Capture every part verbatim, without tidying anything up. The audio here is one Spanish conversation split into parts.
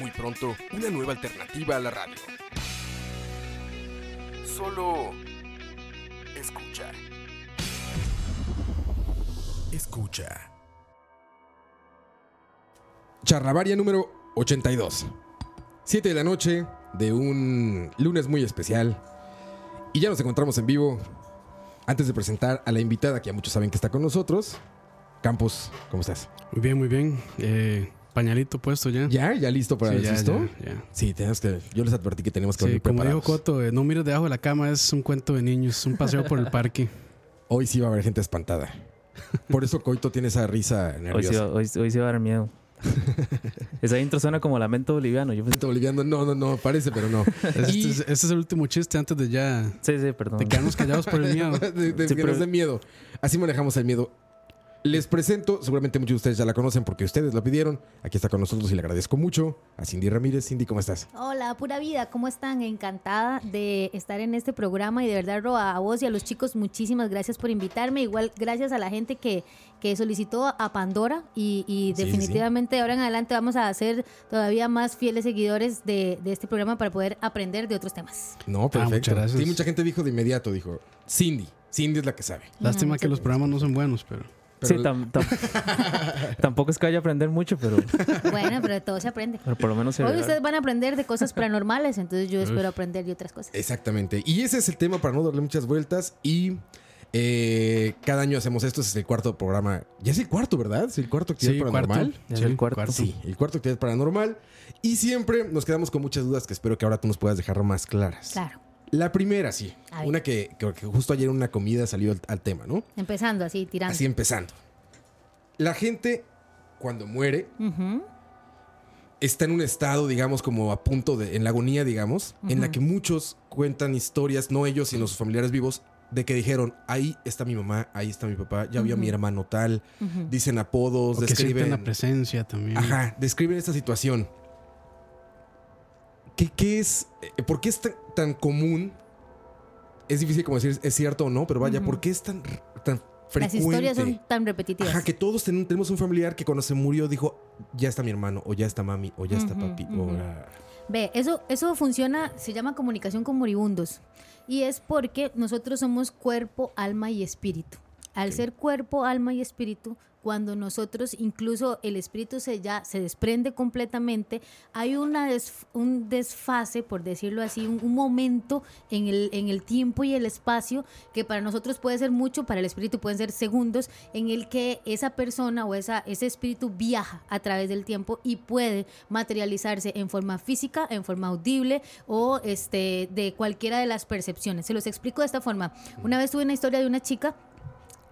Muy pronto, una nueva alternativa a la radio. Solo escucha. Escucha. Charlavaria número ochenta y dos. siete de la noche de un lunes muy especial. Y ya nos encontramos en vivo. Antes de presentar a la invitada, que ya muchos saben que está con nosotros, Campos, ¿cómo estás? Muy bien, muy bien. Eh, pañalito puesto ya. ¿Ya? ¿Ya listo para sí, el ya, susto? Ya, ya. Sí, tenemos que, yo les advertí que tenemos que sí, como preparados. Dijo Coto, eh, no mires debajo de la cama, es un cuento de niños, un paseo por el parque. Hoy sí va a haber gente espantada. Por eso Coito tiene esa risa nerviosa. Hoy sí, hoy, hoy sí va a dar miedo. Esa intro suena como Lamento Boliviano. Yo pensé... Lamento Boliviano, no, no, no, parece, pero no. Este, y... es, este es el último chiste antes de ya. Sí, sí, perdón. De quedarnos callados por el miedo. De, de sí, que pero... nos den miedo. Así manejamos el miedo. Les presento, seguramente muchos de ustedes ya la conocen porque ustedes la pidieron. Aquí está con nosotros y le agradezco mucho a Cindy Ramírez. Cindy, ¿cómo estás? Hola, pura vida, ¿cómo están? Encantada de estar en este programa y de verdad, Roa, a vos y a los chicos, muchísimas gracias por invitarme. Igual, gracias a la gente que, que solicitó a Pandora y, y definitivamente sí, sí, sí. Ahora en adelante vamos a ser todavía más fieles seguidores de, de este programa para poder aprender de otros temas. No, perfecto. Ah, muchas gracias. Sí, mucha gente dijo de inmediato, dijo, Cindy, Cindy es la que sabe. Lástima sí, que los programas no son buenos, pero... Pero sí, tam, tam, tampoco es que vaya a aprender mucho, pero... Bueno, pero de todo se aprende. Pero por lo menos se hoy ustedes van a aprender de cosas paranormales, entonces yo espero aprender de otras cosas. Exactamente. Y ese es el tema para no darle muchas vueltas. Y eh, cada año hacemos esto, este es el cuarto programa. Ya es el cuarto, ¿verdad? Es el cuarto Actividad sí, Paranormal. Cuarto. Sí, el cuarto. Sí, el cuarto Actividad Paranormal. Y siempre nos quedamos con muchas dudas que espero que ahora tú nos puedas dejar más claras. Claro. La primera, sí. Una que, que, que justo ayer en una comida salió al, al tema, ¿no? Empezando así, tirando. Así empezando. La gente, cuando muere, uh-huh. está en un estado, digamos, como a punto de... En la agonía, digamos, uh-huh. en la que muchos cuentan historias, no ellos, sino sus familiares vivos, de que dijeron, ahí está mi mamá, ahí está mi papá, ya vi uh-huh. a mi hermano tal. Uh-huh. Dicen apodos, o describen... que sienten la presencia también. Ajá, describen esta situación. ¿Qué, qué es? ¿Por qué es tan, tan común? Es difícil como decir es cierto o no, pero vaya, uh-huh. ¿por qué es tan, tan frecuente? Las historias son tan repetitivas. Ajá, que todos ten, tenemos un familiar que cuando se murió dijo, ya está mi hermano, o ya está mami, o ya está uh-huh, papi. Uh-huh. O la... Ve, eso, eso funciona, se llama comunicación con moribundos. Y es porque nosotros somos cuerpo, alma y espíritu. Al sí. ser cuerpo, alma y espíritu, cuando nosotros, incluso el espíritu se ya se desprende completamente, hay una des, un desfase, por decirlo así, un, un momento en el, en el tiempo y el espacio, que para nosotros puede ser mucho, para el espíritu pueden ser segundos, en el que esa persona o esa, ese espíritu viaja a través del tiempo y puede materializarse en forma física, en forma audible o este, de cualquiera de las percepciones. Se los explico de esta forma. Una vez tuve una historia de una chica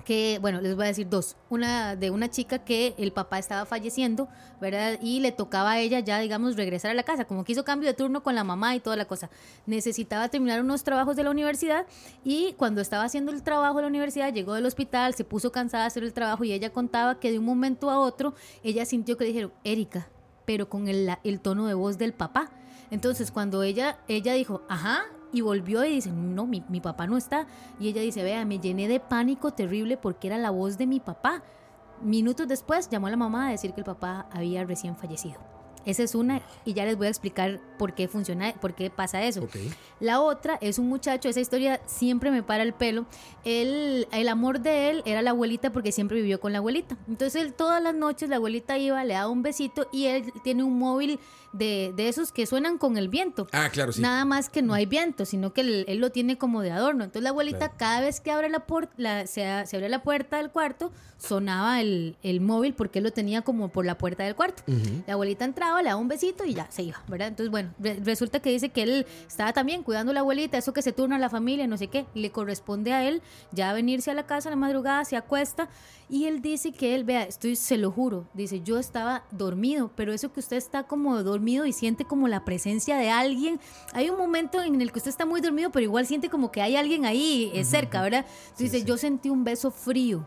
que, bueno, les voy a decir dos. Una de una chica que el papá estaba falleciendo, ¿verdad? Y le tocaba a ella ya, digamos, regresar a la casa. Como que hizo cambio de turno con la mamá y toda la cosa. Necesitaba terminar unos trabajos de la universidad y cuando estaba haciendo el trabajo de la universidad, llegó del hospital, se puso cansada de hacer el trabajo y ella contaba que de un momento a otro, ella sintió que le dijeron, Erika, pero con el, el tono de voz del papá. Entonces, cuando ella, ella dijo, ajá, y volvió y dice, no, mi, mi papá no está. Y ella dice, vea, me llené de pánico terrible porque era la voz de mi papá. Minutos después llamó a la mamá a decir que el papá había recién fallecido. Esa es una, y ya les voy a explicar por qué funciona, por qué pasa eso. Okay. La otra es un muchacho, esa historia siempre me para el pelo. Él, el amor de él era la abuelita porque siempre vivió con la abuelita. Entonces él todas las noches la abuelita iba, le daba un besito y él tiene un móvil de, de esos que suenan con el viento. Ah, claro, sí. Nada más que no hay viento, sino que él, él lo tiene como de adorno. Entonces la abuelita claro. cada vez que abre la por, la, se, se abre la puerta del cuarto, sonaba el, el móvil porque él lo tenía como por la puerta del cuarto. Uh-huh. La abuelita entraba hola, un besito y ya, se iba, ¿verdad? Entonces, bueno, re- resulta que dice que él estaba también cuidando a la abuelita, eso que se turna a la familia, no sé qué, le corresponde a él ya venirse a la casa a la madrugada, se acuesta y él dice que él, vea, estoy, se lo juro, dice, yo estaba dormido, pero eso que usted está como dormido y siente como la presencia de alguien, hay un momento en el que usted está muy dormido, pero igual siente como que hay alguien ahí eh, cerca, ¿verdad? Entonces sí, dice, sí. yo sentí un beso frío,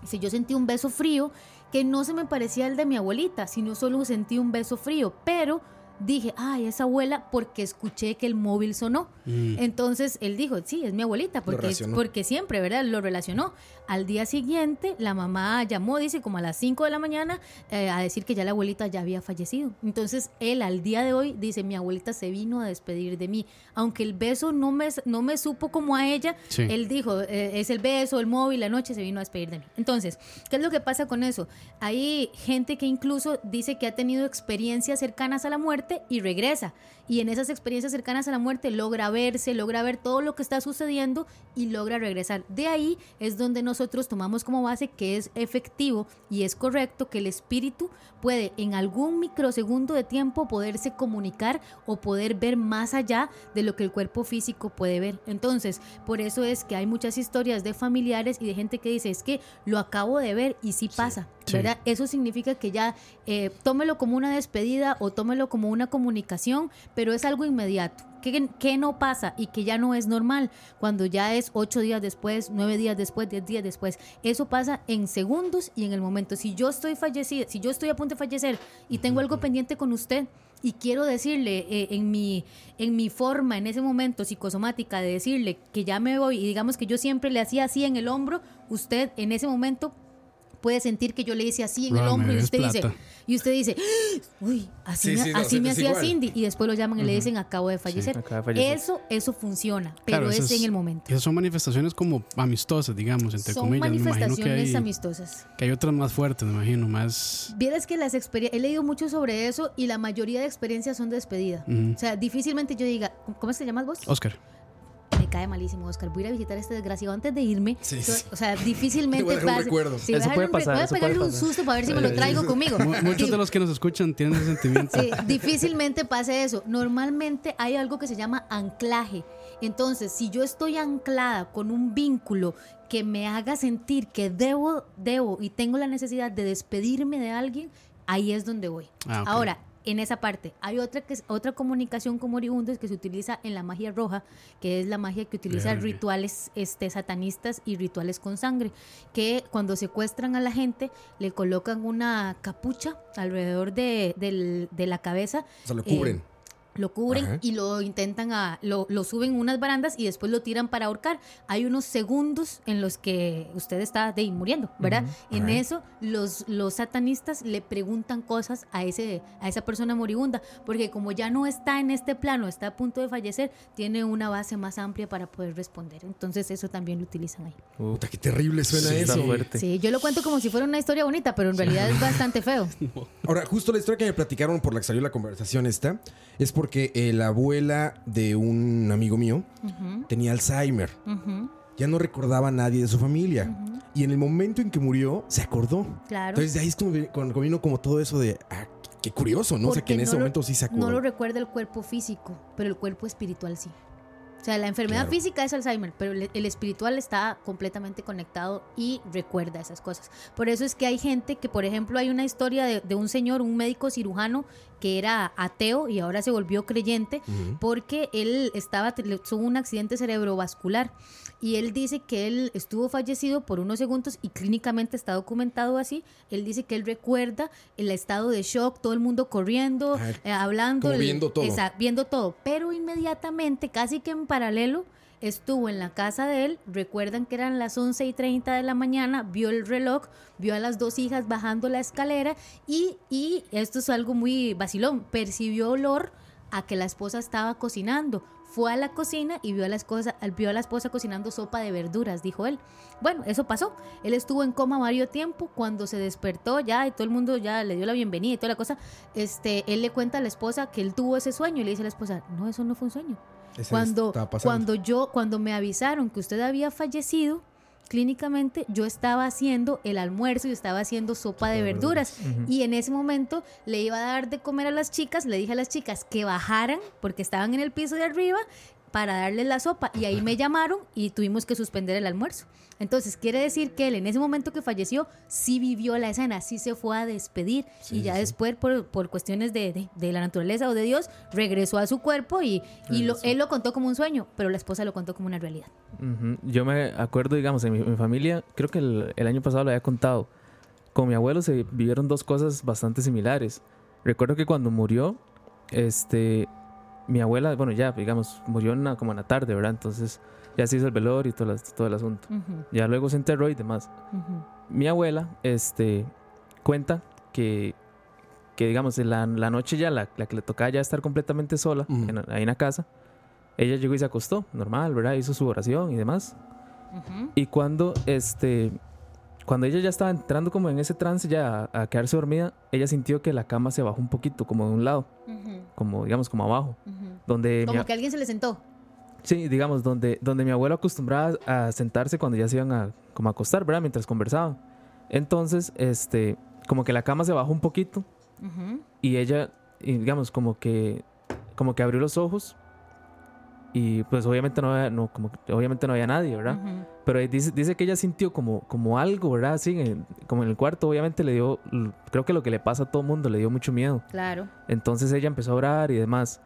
dice, yo sentí un beso frío, que no se me parecía el de mi abuelita, sino solo sentí un beso frío, pero dije, ay, esa abuela, porque escuché que el móvil sonó. Mm. Entonces él dijo, sí, es mi abuelita, porque, porque siempre, ¿verdad? Lo relacionó. Al día siguiente, la mamá llamó, dice, como a las cinco de la mañana, eh, a decir que ya la abuelita ya había fallecido. Entonces él, al día de hoy, dice, mi abuelita se vino a despedir de mí. Aunque el beso no me, no me supo como a ella, sí. Él dijo, eh, es el beso, el móvil, la noche, se vino a despedir de mí. Entonces, ¿qué es lo que pasa con eso? Hay gente que incluso dice que ha tenido experiencias cercanas a la muerte, y regresa, y en esas experiencias cercanas a la muerte logra verse, logra ver todo lo que está sucediendo y logra regresar. De ahí es donde nosotros tomamos como base que es efectivo y es correcto que el espíritu puede en algún microsegundo de tiempo poderse comunicar o poder ver más allá de lo que el cuerpo físico puede ver. Entonces, por eso es que hay muchas historias de familiares y de gente que dice, es que lo acabo de ver y sí pasa, sí, ¿verdad? Sí. Eso significa que ya eh, tómelo como una despedida o tómelo como una comunicación, pero es algo inmediato. Que, que no pasa y que ya no es normal cuando ya es ocho días después, nueve días después, diez días después. Eso pasa en segundos y en el momento. Si yo estoy fallecida, si yo estoy a punto de fallecer y tengo algo pendiente con usted y quiero decirle eh, en mi en mi forma, en ese momento psicosomática de decirle que ya me voy y digamos que yo siempre le hacía así en el hombro, usted en ese momento puede sentir que yo le hice así en Rame, el hombro y usted dice, y usted dice, uy, así sí, me, sí, así me hacía igual. Cindy, y después lo llaman y uh-huh. le dicen, acabo de fallecer. Sí, acabo de fallecer. Eso, eso funciona, pero claro, es esas, en el momento. Esas son manifestaciones como amistosas, digamos, entre son comillas. Son manifestaciones me que hay, amistosas. Que hay otras más fuertes, me imagino, más... Vieras que las experiencias, he leído mucho sobre eso y la mayoría de experiencias son de despedida. Uh-huh. O sea, difícilmente yo diga, ¿cómo se llama vos? Oscar. Me cae malísimo, Oscar. Voy a ir a visitar a este desgraciado antes de irme. Sí, entonces, sí. O sea, difícilmente voy a dejar un recuerdo. Si eso puede pasar. Voy a pegarle un susto para ver si me lo traigo conmigo. M- Muchos sí. de los que nos escuchan tienen ese sentimiento. Sí, difícilmente pase eso. Normalmente hay algo que se llama anclaje. Entonces, si yo estoy anclada con un vínculo que me haga sentir que debo, debo y tengo la necesidad de despedirme de alguien, ahí es donde voy. Ah, okay. Ahora, en esa parte. Hay otra que es, otra comunicación como moribundos que se utiliza en la magia roja, que es la magia que utiliza Bien. rituales este, satanistas y rituales con sangre, que cuando secuestran a la gente le colocan una capucha alrededor de, de, de la cabeza. O sea, lo cubren. Eh, lo cubren Ajá. y lo intentan a lo, lo suben unas barandas y después lo tiran para ahorcar. Hay unos segundos en los que usted está de muriendo, ¿verdad? Uh-huh. En Ajá. eso los, los satanistas le preguntan cosas a ese a esa persona moribunda, porque como ya no está en este plano, está a punto de fallecer, tiene una base más amplia para poder responder. Entonces eso también lo utilizan ahí. Uh, ¡Qué terrible suena sí, eso! Sí, yo lo cuento como si fuera una historia bonita, pero en realidad sí. es bastante feo. No. Ahora, justo la historia que me platicaron por la que salió la conversación esta, es por Porque eh, la abuela de un amigo mío uh-huh. tenía Alzheimer. Uh-huh. Ya no recordaba a nadie de su familia. Uh-huh. Y en el momento en que murió, se acordó. Claro. Entonces de ahí es como, como vino como todo eso de... Ah, qué curioso, ¿no? Porque o sea, que en no ese lo, momento sí se acordó. No lo recuerda el cuerpo físico, pero el cuerpo espiritual sí. O sea, la enfermedad claro. física es Alzheimer, pero el espiritual está completamente conectado y recuerda esas cosas. Por eso es que hay gente que, por ejemplo, hay una historia de, de un señor, un médico cirujano que era ateo y ahora se volvió creyente uh-huh. porque él estaba, tuvo un accidente cerebrovascular y él dice que él estuvo fallecido por unos segundos y clínicamente está documentado así. Él dice que él recuerda el estado de shock, todo el mundo corriendo, ah, eh, hablando. Como viendo todo. Esa, viendo todo, pero inmediatamente, casi que en paralelo, estuvo en la casa de él, recuerdan que eran las once y treinta de la mañana, vio el reloj, vio a las dos hijas bajando la escalera y, y esto es algo muy vacilón, percibió olor a que la esposa estaba cocinando. Fue a la cocina y vio a, la esposa, vio a la esposa cocinando sopa de verduras, dijo él. Bueno, eso pasó. Él estuvo en coma varios tiempo. Cuando se despertó ya y todo el mundo ya le dio la bienvenida y toda la cosa, este, él le cuenta a la esposa que él tuvo ese sueño y le dice a la esposa, no, eso no fue un sueño. Cuando, cuando yo, cuando me avisaron que usted había fallecido, clínicamente yo estaba haciendo el almuerzo, yo estaba haciendo sopa de verduras, uh-huh. y en ese momento le iba a dar de comer a las chicas, le dije a las chicas que bajaran porque estaban en el piso de arriba para darles la sopa, y ahí me llamaron y tuvimos que suspender el almuerzo. Entonces quiere decir que él en ese momento que falleció sí vivió la escena, sí se fue a despedir, sí, y ya sí. después por, por cuestiones de, de, de la naturaleza o de Dios regresó a su cuerpo y, y lo, él lo contó como un sueño, pero la esposa lo contó como una realidad. Uh-huh. Yo me acuerdo, digamos, en mi, mi familia, creo que el, el año pasado lo había contado, con mi abuelo se vivieron dos cosas bastante similares. Recuerdo que cuando murió, este, mi abuela, bueno, ya, digamos, murió en la, como en la tarde, ¿verdad? Entonces ya se hizo el velorio y todo, la, todo el asunto. Uh-huh. Ya luego se enterró y demás. Uh-huh. Mi abuela, este, cuenta que, que digamos, la, la noche ya, la, la que le tocaba ya estar completamente sola, uh-huh. en, ahí en la casa, ella llegó y se acostó, normal, ¿verdad? Hizo su oración y demás. Uh-huh. Y cuando, este, cuando ella ya estaba entrando como en ese trance ya a, a quedarse dormida, ella sintió que la cama se bajó un poquito, como de un lado, uh-huh. como, digamos, como abajo. Uh-huh. Donde como mi, que alguien se le sentó. Sí, digamos, donde, donde mi abuelo acostumbraba a sentarse cuando ya se iban a como a acostar, ¿verdad? Mientras conversaban. Entonces, este, como que la cama se bajó un poquito, uh-huh. y ella, y digamos, como que, como que abrió los ojos y pues obviamente no había, no, como, obviamente no había nadie, ¿verdad? Uh-huh. Pero dice, dice que ella sintió como, como algo, ¿verdad? Así, en, como en el cuarto, obviamente le dio, creo que lo que le pasa a todo mundo, le dio mucho miedo. Claro. Entonces ella empezó a orar y demás.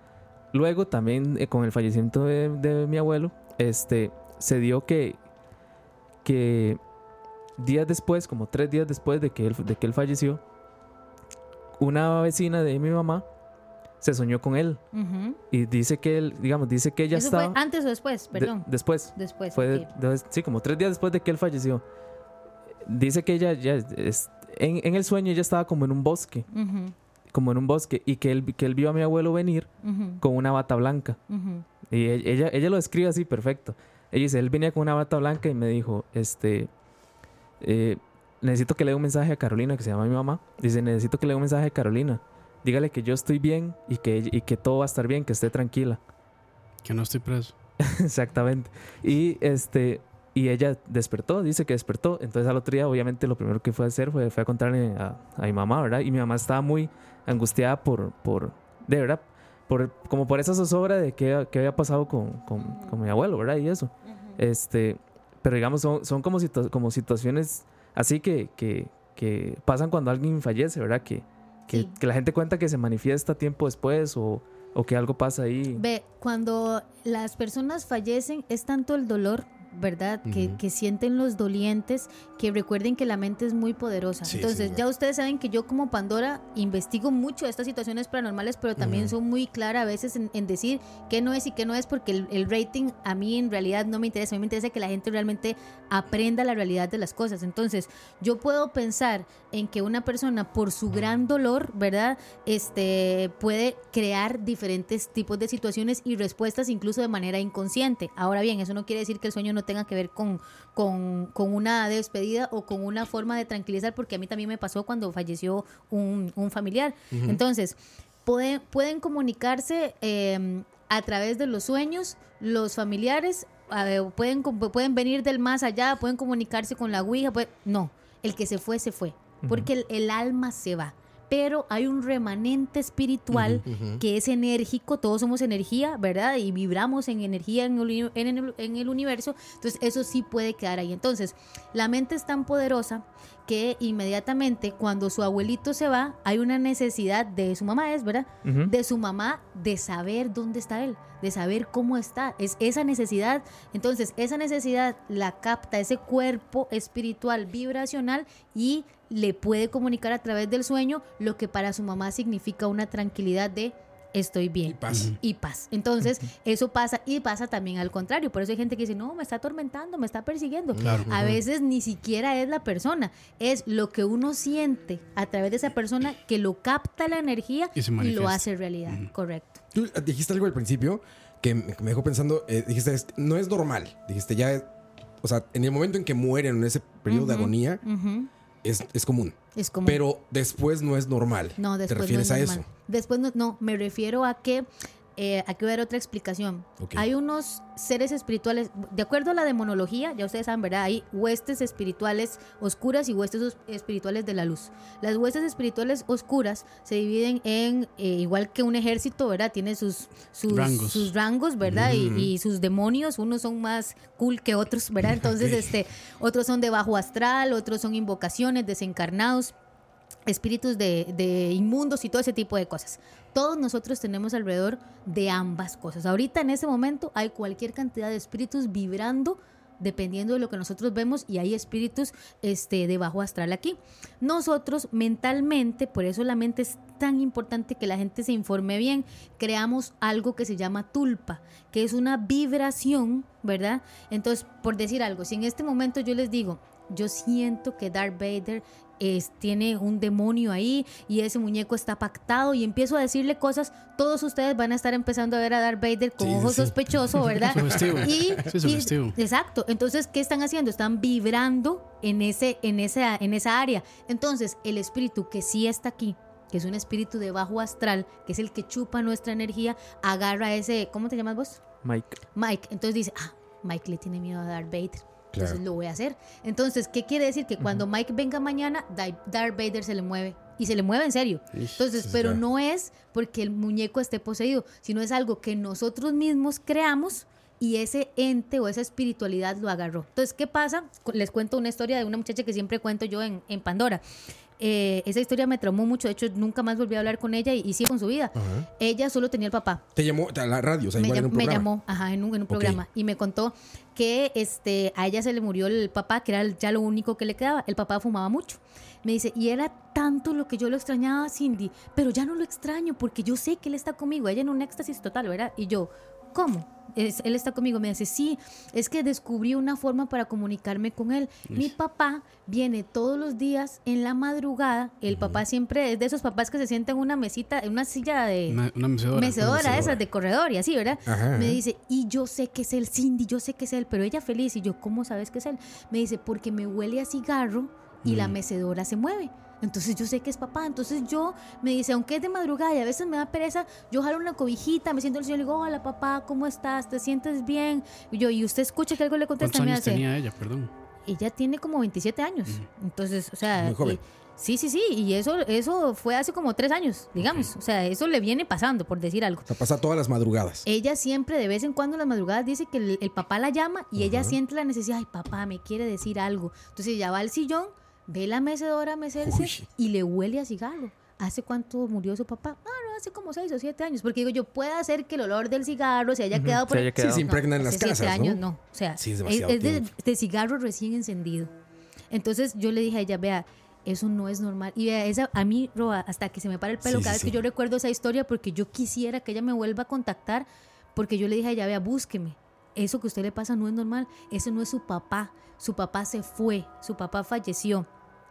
Luego también eh, con el fallecimiento de, de mi abuelo, este, se dio que, que días después, como tres días después de que, él, de que él falleció, una vecina de mi mamá se soñó con él, uh-huh. y dice que él, digamos, dice que ella ¿eso estaba fue antes o después? Perdón. De, después. Después. Fue de, de, sí, como tres días después de que él falleció. Dice que ella ya es, en, en el sueño ella estaba como en un bosque. Uh-huh. como en un bosque, y que él, que él vio a mi abuelo venir, uh-huh. con una bata blanca. Uh-huh. Y ella, ella lo describe así, perfecto. Ella dice, él venía con una bata blanca y me dijo, este, eh, necesito que le dé un mensaje a Carolina, que se llama mi mamá. Dice, necesito que le dé un mensaje a Carolina. Dígale que yo estoy bien y que, y que todo va a estar bien, que esté tranquila. Que no estoy preso. Exactamente. Y, este, y ella despertó, dice que despertó. Entonces al otro día, obviamente, lo primero que fue a hacer fue, fue a contarle a, a mi mamá, ¿verdad? Y mi mamá estaba muy angustiada por, por de verdad, por, como por esa zozobra de qué había pasado con, con, con mi abuelo, ¿verdad? Y eso. Uh-huh. Este, pero digamos, son, son como, situ, como situaciones así que, que, que pasan cuando alguien fallece, ¿verdad? Que, que, sí. que la gente cuenta que se manifiesta tiempo después o, o que algo pasa ahí. Ve, cuando las personas fallecen es tanto el dolor, ¿verdad? Uh-huh. Que, que sienten los dolientes, que recuerden que la mente es muy poderosa. Sí, entonces, sí, ya ustedes saben que yo como Pandora investigo mucho estas situaciones paranormales, pero también uh-huh. soy muy clara a veces en, en decir qué no es y qué no es, porque el, el rating a mí en realidad no me interesa. A mí me interesa que la gente realmente aprenda la realidad de las cosas. Entonces, yo puedo pensar en que una persona por su gran dolor, ¿verdad? Este, puede crear diferentes tipos de situaciones y respuestas incluso de manera inconsciente. Ahora bien, eso no quiere decir que el sueño no tenga que ver con, con, con una despedida o con una forma de tranquilizar, porque a mí también me pasó cuando falleció un, un familiar. Uh-huh. Entonces, puede, pueden comunicarse eh, a través de los sueños, los familiares, eh, pueden, pueden venir del más allá, pueden comunicarse con la Ouija, puede, no, el que se fue, se fue, uh-huh. porque el, el alma se va. Pero hay un remanente espiritual, uh-huh, uh-huh. que es enérgico, todos somos energía, ¿verdad? Y vibramos en energía en el, en, el, en el universo, entonces eso sí puede quedar ahí. Entonces, la mente es tan poderosa que inmediatamente cuando su abuelito se va, hay una necesidad de su mamá, es, ¿verdad? Uh-huh. De su mamá, de saber dónde está él, de saber cómo está, es esa necesidad. Entonces, esa necesidad la capta ese cuerpo espiritual vibracional y le puede comunicar a través del sueño lo que para su mamá significa una tranquilidad de estoy bien y paz. Y paz. Entonces, eso pasa y pasa también al contrario. Por eso hay gente que dice, no, me está atormentando, me está persiguiendo. Claro, a uh-huh. veces ni siquiera es la persona, es lo que uno siente a través de esa persona que lo capta la energía y, y lo hace realidad. Uh-huh. Correcto. Tú dijiste algo al principio que me dejó pensando, eh, dijiste, no es normal. Dijiste, ya, es, o sea, en el momento en que mueren, en ese periodo uh-huh. de agonía, uh-huh. Es, es común. Es común. Pero después no es normal. No, después no es normal. ¿Te refieres a eso? Después no, no, me refiero a que eh, aquí va a haber otra explicación. Okay. Hay unos seres espirituales, de acuerdo a la demonología, ya ustedes saben, ¿verdad? Hay huestes espirituales oscuras y huestes espirituales de la luz. Las huestes espirituales oscuras se dividen en, eh, igual que un ejército, ¿verdad? Tiene sus, sus, rangos. sus rangos, ¿verdad? Mm. Y, y sus demonios, unos son más cool que otros, ¿verdad? Entonces, okay. este, otros son de bajo astral, otros son invocaciones, desencarnados, espíritus de, de inmundos y todo ese tipo de cosas. Todos nosotros tenemos alrededor de ambas cosas. Ahorita en ese momento hay cualquier cantidad de espíritus vibrando dependiendo de lo que nosotros vemos, y hay espíritus este, de bajo astral aquí. Nosotros mentalmente, por eso la mente es tan importante que la gente se informe bien, creamos algo que se llama tulpa, que es una vibración, ¿verdad? Entonces, por decir algo, si en este momento yo les digo, yo siento que Darth Vader es, tiene un demonio ahí y ese muñeco está pactado, y empiezo a decirle cosas, todos ustedes van a estar empezando a ver a Darth Vader con sí, ojo sí. sospechoso, ¿verdad? Sugestivo. Y, sí, sugestivo. Y, exacto. Entonces, ¿qué están haciendo? Están vibrando en, ese, en, esa, en esa área. Entonces, el espíritu que sí está aquí, que es un espíritu de bajo astral, que es el que chupa nuestra energía, agarra ese, ¿cómo te llamas vos? Mike. Mike. Entonces dice, ah, Mike le tiene miedo a Darth Vader. Claro. Entonces lo voy a hacer. Entonces, ¿qué quiere decir? Que cuando uh-huh. Mike venga mañana, Darth Vader se le mueve. Y se le mueve en serio. Entonces, pero no es porque el muñeco esté poseído, sino es algo que nosotros mismos creamos y ese ente o esa espiritualidad lo agarró. Entonces, ¿qué pasa? Les cuento una historia de una muchacha que siempre cuento yo en, en Pandora. Eh, esa historia me traumó mucho. De hecho, nunca más volví a hablar con ella. Y, y sigue con su vida. Ajá. Ella solo tenía el papá. ¿Te llamó a la radio? O sea, me, igual llam, en un me llamó ajá, en un, en un okay. programa. Y me contó que este, a ella se le murió el papá, que era ya lo único que le quedaba. El papá fumaba mucho. Me dice, y era tanto lo que yo lo extrañaba, Cindy, pero ya no lo extraño porque yo sé que él está conmigo. Ella en un éxtasis total, ¿verdad? Y yo, ¿cómo? Es, él está conmigo. Me dice, sí, es que descubrí una forma para comunicarme con él. Mi papá viene todos los días en la madrugada. El uh-huh. papá siempre es de esos papás que se sientan en una mesita, en una silla de una, una mecedora, mecedora, una mecedora. Esas de corredor y así, ¿verdad? Ajá. Me dice, y yo sé que es él, Cindy, yo sé que es él, pero ella feliz. Y yo, ¿cómo sabes que es él? Me dice, porque me huele a cigarro y uh-huh. la mecedora se mueve. Entonces yo sé que es papá. Entonces yo, me dice, aunque es de madrugada y a veces me da pereza, yo jalo una cobijita, me siento en el sillón y le digo, hola papá, ¿cómo estás? ¿Te sientes bien? Y yo, y usted escucha que algo le contesta. ¿Cuántos años tenía ella, perdón? Ella tiene como veintisiete años. Mm. Entonces, o sea, muy joven. Y, sí, sí, sí, y eso eso fue hace como tres años, digamos. Okay. O sea, eso le viene pasando, por decir algo. O sea, pasa todas las madrugadas. Ella siempre, de vez en cuando, en las madrugadas dice que el, el papá la llama y uh-huh. ella siente la necesidad, ay, papá, me quiere decir algo. Entonces ella va al sillón, ve la mecedora mecerse Uy. y le huele a cigarro. ¿Hace cuánto murió su papá? Ah, no, hace como seis o siete años. Porque digo yo, puede hacer que el olor del cigarro se haya uh-huh. quedado por se haya quedado. Sí, se impregna no, en las casas, siete años, ¿no? no. O sea, sí, es, es, es de, de cigarro recién encendido. Entonces yo le dije a ella, vea, eso no es normal. Y vea, esa, a mí, Roa, hasta que se me para el pelo sí, cada sí, vez que sí. yo recuerdo esa historia, porque yo quisiera que ella me vuelva a contactar, porque yo le dije a ella, vea, búsqueme. Eso que a usted le pasa no es normal. Ese no es su papá. Su papá se fue. Su papá falleció.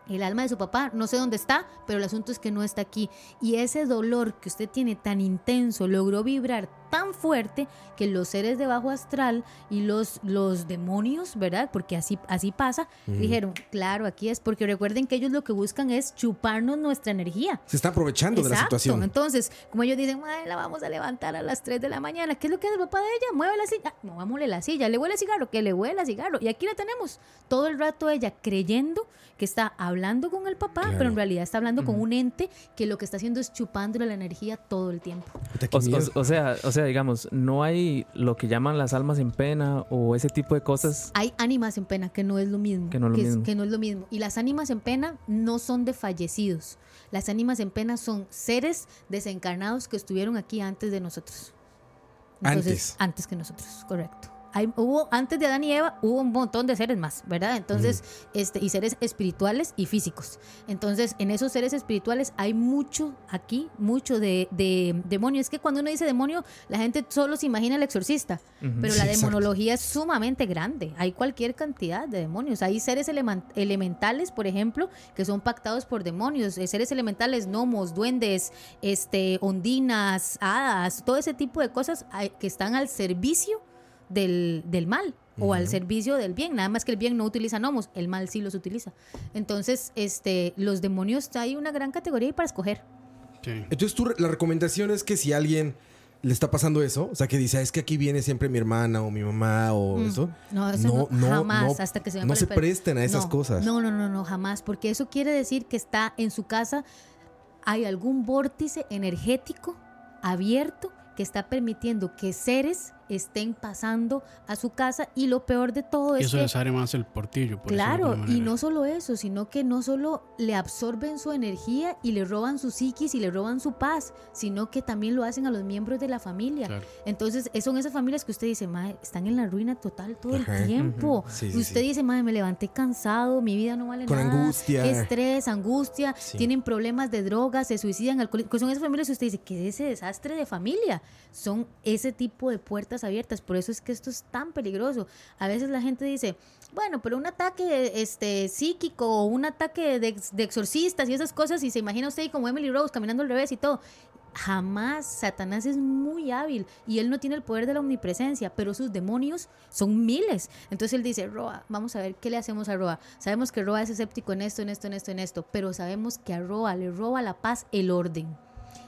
El alma de su papá, no sé dónde está, pero el asunto es que no está aquí. Y ese dolor que usted tiene tan intenso logró vibrar tan fuerte que los seres de bajo astral y los, los demonios, ¿verdad? Porque así, así pasa, mm. dijeron, claro, aquí es. Porque recuerden que ellos lo que buscan es chuparnos nuestra energía. Se está aprovechando Exacto. de la situación. Entonces, como ellos dicen, la vamos a levantar a las tres de la mañana. ¿Qué es lo que hace el papá de ella? Mueve la silla. No, vámonos la silla. ¿Le huele el cigarro? Que le huele el cigarro. Y aquí la tenemos. Todo el rato ella creyendo que está hablando con el papá, claro. pero en realidad está hablando mm. con un ente que lo que está haciendo es chupándole la energía todo el tiempo. O, o, o sea, o sea, digamos, no hay lo que llaman las almas en pena o ese tipo de cosas. Hay ánimas en pena, que no es lo mismo. Que no, lo que mismo. Es, que no es lo mismo. Y las ánimas en pena no son de fallecidos. Las ánimas en pena son seres desencarnados que estuvieron aquí antes de nosotros. Entonces, antes. Antes que nosotros, correcto. Hay, hubo, antes de Adán y Eva hubo un montón de seres más, ¿verdad? Entonces, mm. este, y seres espirituales y físicos. Entonces, en esos seres espirituales hay mucho aquí, mucho de, de demonio. Es que cuando uno dice demonio, la gente solo se imagina el exorcista, mm-hmm. pero sí, la demonología exacto. es sumamente grande. Hay cualquier cantidad de demonios. Hay seres eleman- elementales, por ejemplo, que son pactados por demonios. Eh, seres elementales, gnomos, duendes, este, ondinas, hadas, todo ese tipo de cosas hay, que están al servicio Del, del mal uh-huh. o al servicio del bien, nada más que el bien no utiliza gnomos, el mal sí los utiliza. Entonces, este, los demonios hay una gran categoría para escoger. Sí. Entonces, tú, la recomendación es que si alguien le está pasando eso, o sea, que dice, es que aquí viene siempre mi hermana o mi mamá o mm. eso. No, eso no, no, no jamás, no, hasta que se me no se presten a esas no, cosas. No, no, no, no, jamás, porque eso quiere decir que está en su casa, hay algún vórtice energético abierto que está permitiendo que seres estén pasando a su casa, y lo peor de todo es eso que... Eso les abre más el portillo. Por claro, y no solo eso, sino que no solo le absorben su energía y le roban su psiquis y le roban su paz, sino que también lo hacen a los miembros de la familia. Claro. Entonces, son esas familias que usted dice, mae, están en la ruina total todo ajá, el tiempo. Uh-huh. Sí, y usted sí. dice, mae, me levanté cansado, mi vida no vale Con nada. Con angustia. Estrés, angustia, sí. tienen problemas de drogas, se suicidan, alcoholismo. Son esas familias que usted dice, ¿qué es ese desastre de familia? Son ese tipo de puertas abiertas, por eso es que esto es tan peligroso. A veces la gente dice, bueno, pero un ataque este, psíquico, o un ataque de, de exorcistas y esas cosas, y se imagina usted como Emily Rose caminando al revés y todo. Jamás. Satanás es muy hábil y él no tiene el poder de la omnipresencia, pero sus demonios son miles. Entonces él dice, Roa, vamos a ver qué le hacemos a Roa. Sabemos que Roa es escéptico en esto, en esto, en esto, en esto, pero sabemos que a Roa le roba la paz el orden.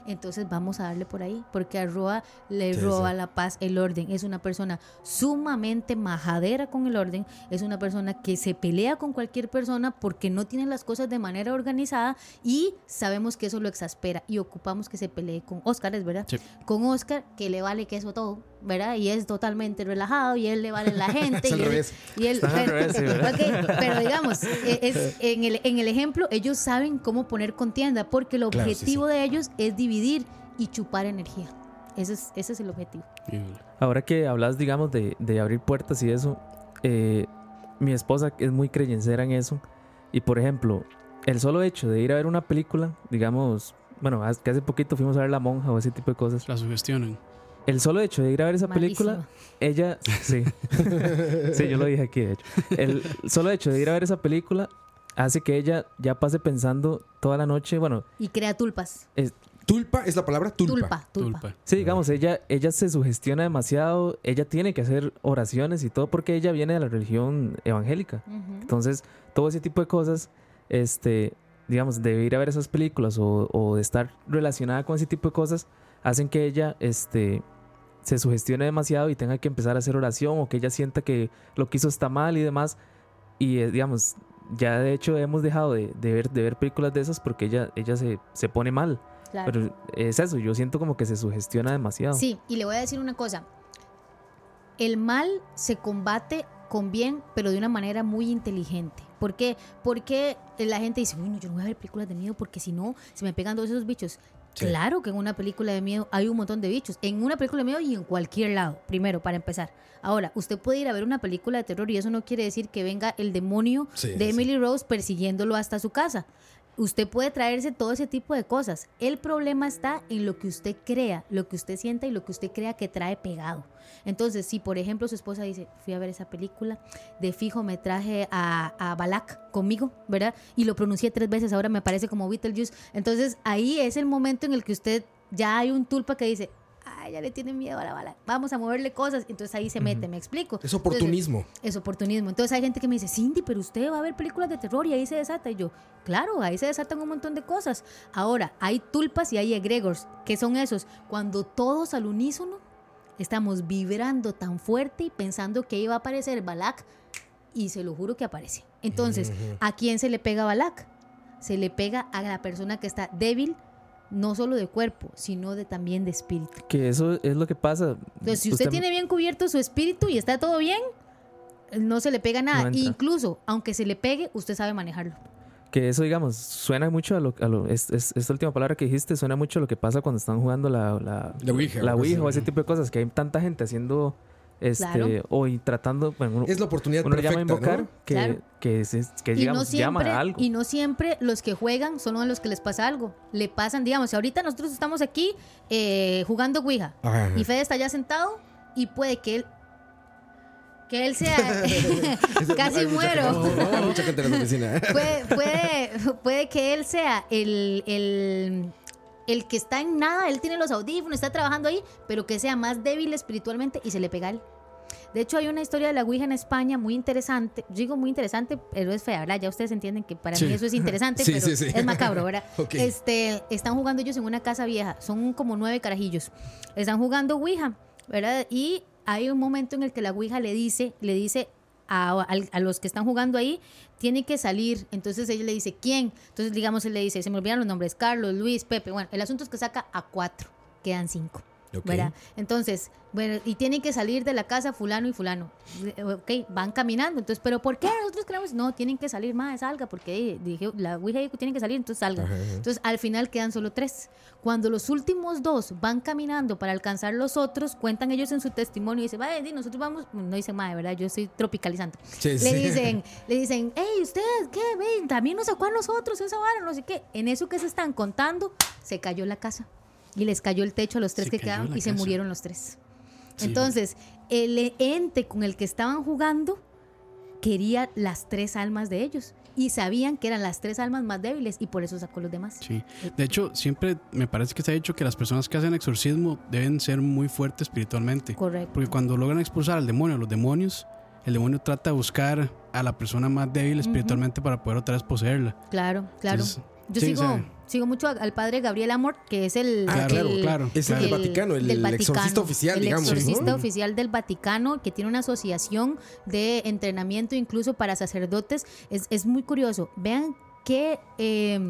Entonces vamos a darle por ahí, porque a Roa le sí, roba sí. la paz, el orden. Es una persona sumamente majadera con el orden, es una persona que se pelea con cualquier persona porque no tiene las cosas de manera organizada, y sabemos que eso lo exaspera y ocupamos que se pelee con Oscar, ¿es verdad? Sí. Con Oscar, que le vale queso todo, ¿verdad? Y es totalmente relajado y él le vale la gente. y, él, y él pero, revés, sí, okay, pero digamos, es, en, el, en el ejemplo, ellos saben cómo poner contienda, porque el claro, objetivo sí, sí. de ellos es dividir y chupar energía. Ese es, ese es el objetivo. Ahora que hablas, digamos, de, de abrir puertas y eso, eh, mi esposa es muy creyencera en eso, y por ejemplo, el solo hecho de ir a ver una película, digamos, bueno, que hace poquito fuimos a ver La Monja o ese tipo de cosas. La sugestionan. El solo hecho de ir a ver esa Malísimo. película, ella... Sí, sí, yo lo dije aquí, de hecho. El solo hecho de ir a ver esa película hace que ella ya pase pensando toda la noche, bueno... Y crea tulpas. Es, ¿Tulpa es la palabra? Tulpa. Tulpa, tulpa. Sí, digamos, ella, ella se sugestiona demasiado, ella tiene que hacer oraciones y todo, porque ella viene de la religión evangélica. Uh-huh. Entonces, todo ese tipo de cosas, este, digamos, de ir a ver esas películas o, o de estar relacionada con ese tipo de cosas, hacen que ella... este se sugestione demasiado y tenga que empezar a hacer oración, o que ella sienta que lo que hizo está mal y demás. Y digamos, ya de hecho hemos dejado de, de, ver, de ver películas de esas porque ella, ella se, se pone mal. Claro. Pero es eso, yo siento como que se sugestiona demasiado. Sí, y le voy a decir una cosa. El mal se combate con bien, pero de una manera muy inteligente. ¿Por qué? Porque la gente dice, uy, no, yo no voy a ver películas de miedo porque si no, se me pegan todos esos bichos. Sí. Claro que en una película de miedo hay un montón de bichos. En una película de miedo y en cualquier lado, primero, para empezar. Ahora, usted puede ir a ver una película de terror y eso no quiere decir que venga el demonio sí, de Emily sí. Rose persiguiéndolo hasta su casa. Usted puede traerse todo ese tipo de cosas. El problema está en lo que usted crea, lo que usted sienta y lo que usted crea que trae pegado. Entonces, si por ejemplo su esposa dice, fui a ver esa película, de fijo me traje a, a Balak conmigo, ¿verdad? Y lo pronuncié tres veces, ahora me parece como Beetlejuice. Entonces, ahí es el momento en el que usted ya hay un tulpa que dice... Ay, ya le tiene miedo a la bala, vamos a moverle cosas. Entonces ahí se mete, uh-huh. ¿me explico? Es oportunismo. Entonces, es oportunismo. Entonces hay gente que me dice, Cindy, pero usted va a ver películas de terror y ahí se desata. Y yo, claro, ahí se desatan un montón de cosas. Ahora, hay tulpas y hay egregors. ¿Qué son esos? Cuando todos al unísono estamos vibrando tan fuerte y pensando que ahí va a aparecer Balak, y se lo juro que aparece. Entonces, uh-huh. ¿a quién se le pega Balak? Se le pega a la persona que está débil, no solo de cuerpo, sino de, también de espíritu. Que eso es lo que pasa. Entonces, si usted, usted tiene bien cubierto su espíritu y está todo bien, no se le pega nada. No incluso, aunque se le pegue, usted sabe manejarlo. Que eso, digamos, suena mucho a lo... A lo es, es, esta última palabra que dijiste suena mucho a lo que pasa cuando están jugando la... La, la Ouija. La Ouija o ese tipo de cosas, que hay tanta gente haciendo... Este, claro. hoy tratando bueno, uno, es la oportunidad uno perfecta, llama a invocar, ¿no? que, claro. que, que, que digamos, no siempre, llaman a algo, y no siempre los que juegan son a los que les pasa algo, le pasan, digamos, ahorita nosotros estamos aquí eh, jugando Ouija, ajá, y Fede está allá sentado y puede que él que él sea casi muero puede, puede, puede que él sea el el El que está en nada, él tiene los audífonos, está trabajando ahí, pero que sea más débil espiritualmente y se le pega a él. De hecho, hay una historia de la Ouija en España muy interesante. Digo muy interesante, pero es fea, ¿verdad? Ya ustedes entienden que para sí. mí eso es interesante, sí, pero sí, sí. es macabro, ¿verdad? Okay. Este, están jugando ellos en una casa vieja. Son como nueve carajillos. Están jugando Ouija, ¿verdad? Y hay un momento en el que la Ouija le dice, le dice a, a, a los que están jugando ahí, tiene que salir. Entonces ella le dice, ¿quién? Entonces, digamos, él le dice, se me olvidaron los nombres, Carlos, Luis, Pepe. Bueno, el asunto es que saca a cuatro, quedan cinco. Okay. ¿Verdad? Entonces, bueno, y tienen que salir de la casa fulano y fulano. Ok, van caminando. Entonces, ¿pero por qué nosotros creemos? No, tienen que salir, más, salga, porque dije, la Ouija dijo que tienen que salir, entonces salga. Ajá, ajá. Entonces, al final quedan solo tres. Cuando los últimos dos van caminando para alcanzar los otros, cuentan ellos en su testimonio y dicen, vaya, nosotros vamos, no dicen, madre, ¿verdad? Yo estoy tropicalizando. Sí, sí. Le dicen, le dicen, hey, ustedes, ¿qué? Ven, también nos sacó a nosotros esa vara, no sé qué. En eso que se están contando, se cayó la casa. Y les cayó el techo a los tres se que quedaban y casa. Se murieron los tres. Sí. Entonces, el ente con el que estaban jugando quería las tres almas de ellos. Y sabían que eran las tres almas más débiles y por eso sacó los demás. Sí. De hecho, siempre me parece que se ha dicho que las personas que hacen exorcismo deben ser muy fuertes espiritualmente. Correcto. Porque cuando logran expulsar al demonio, los demonios, el demonio trata de buscar a la persona más débil espiritualmente uh-huh. para poder otra vez poseerla. Claro, claro. Entonces, yo sí, sigo... Sí. Sigo mucho al padre Gabriele Amorth, que es el, ah, el, claro, claro. el, es el, el Vaticano, el, del Vaticano, el exorcista oficial, el digamos. El exorcista ¿no? oficial del Vaticano, que tiene una asociación de entrenamiento incluso para sacerdotes. Es, es muy curioso. Vean qué eh,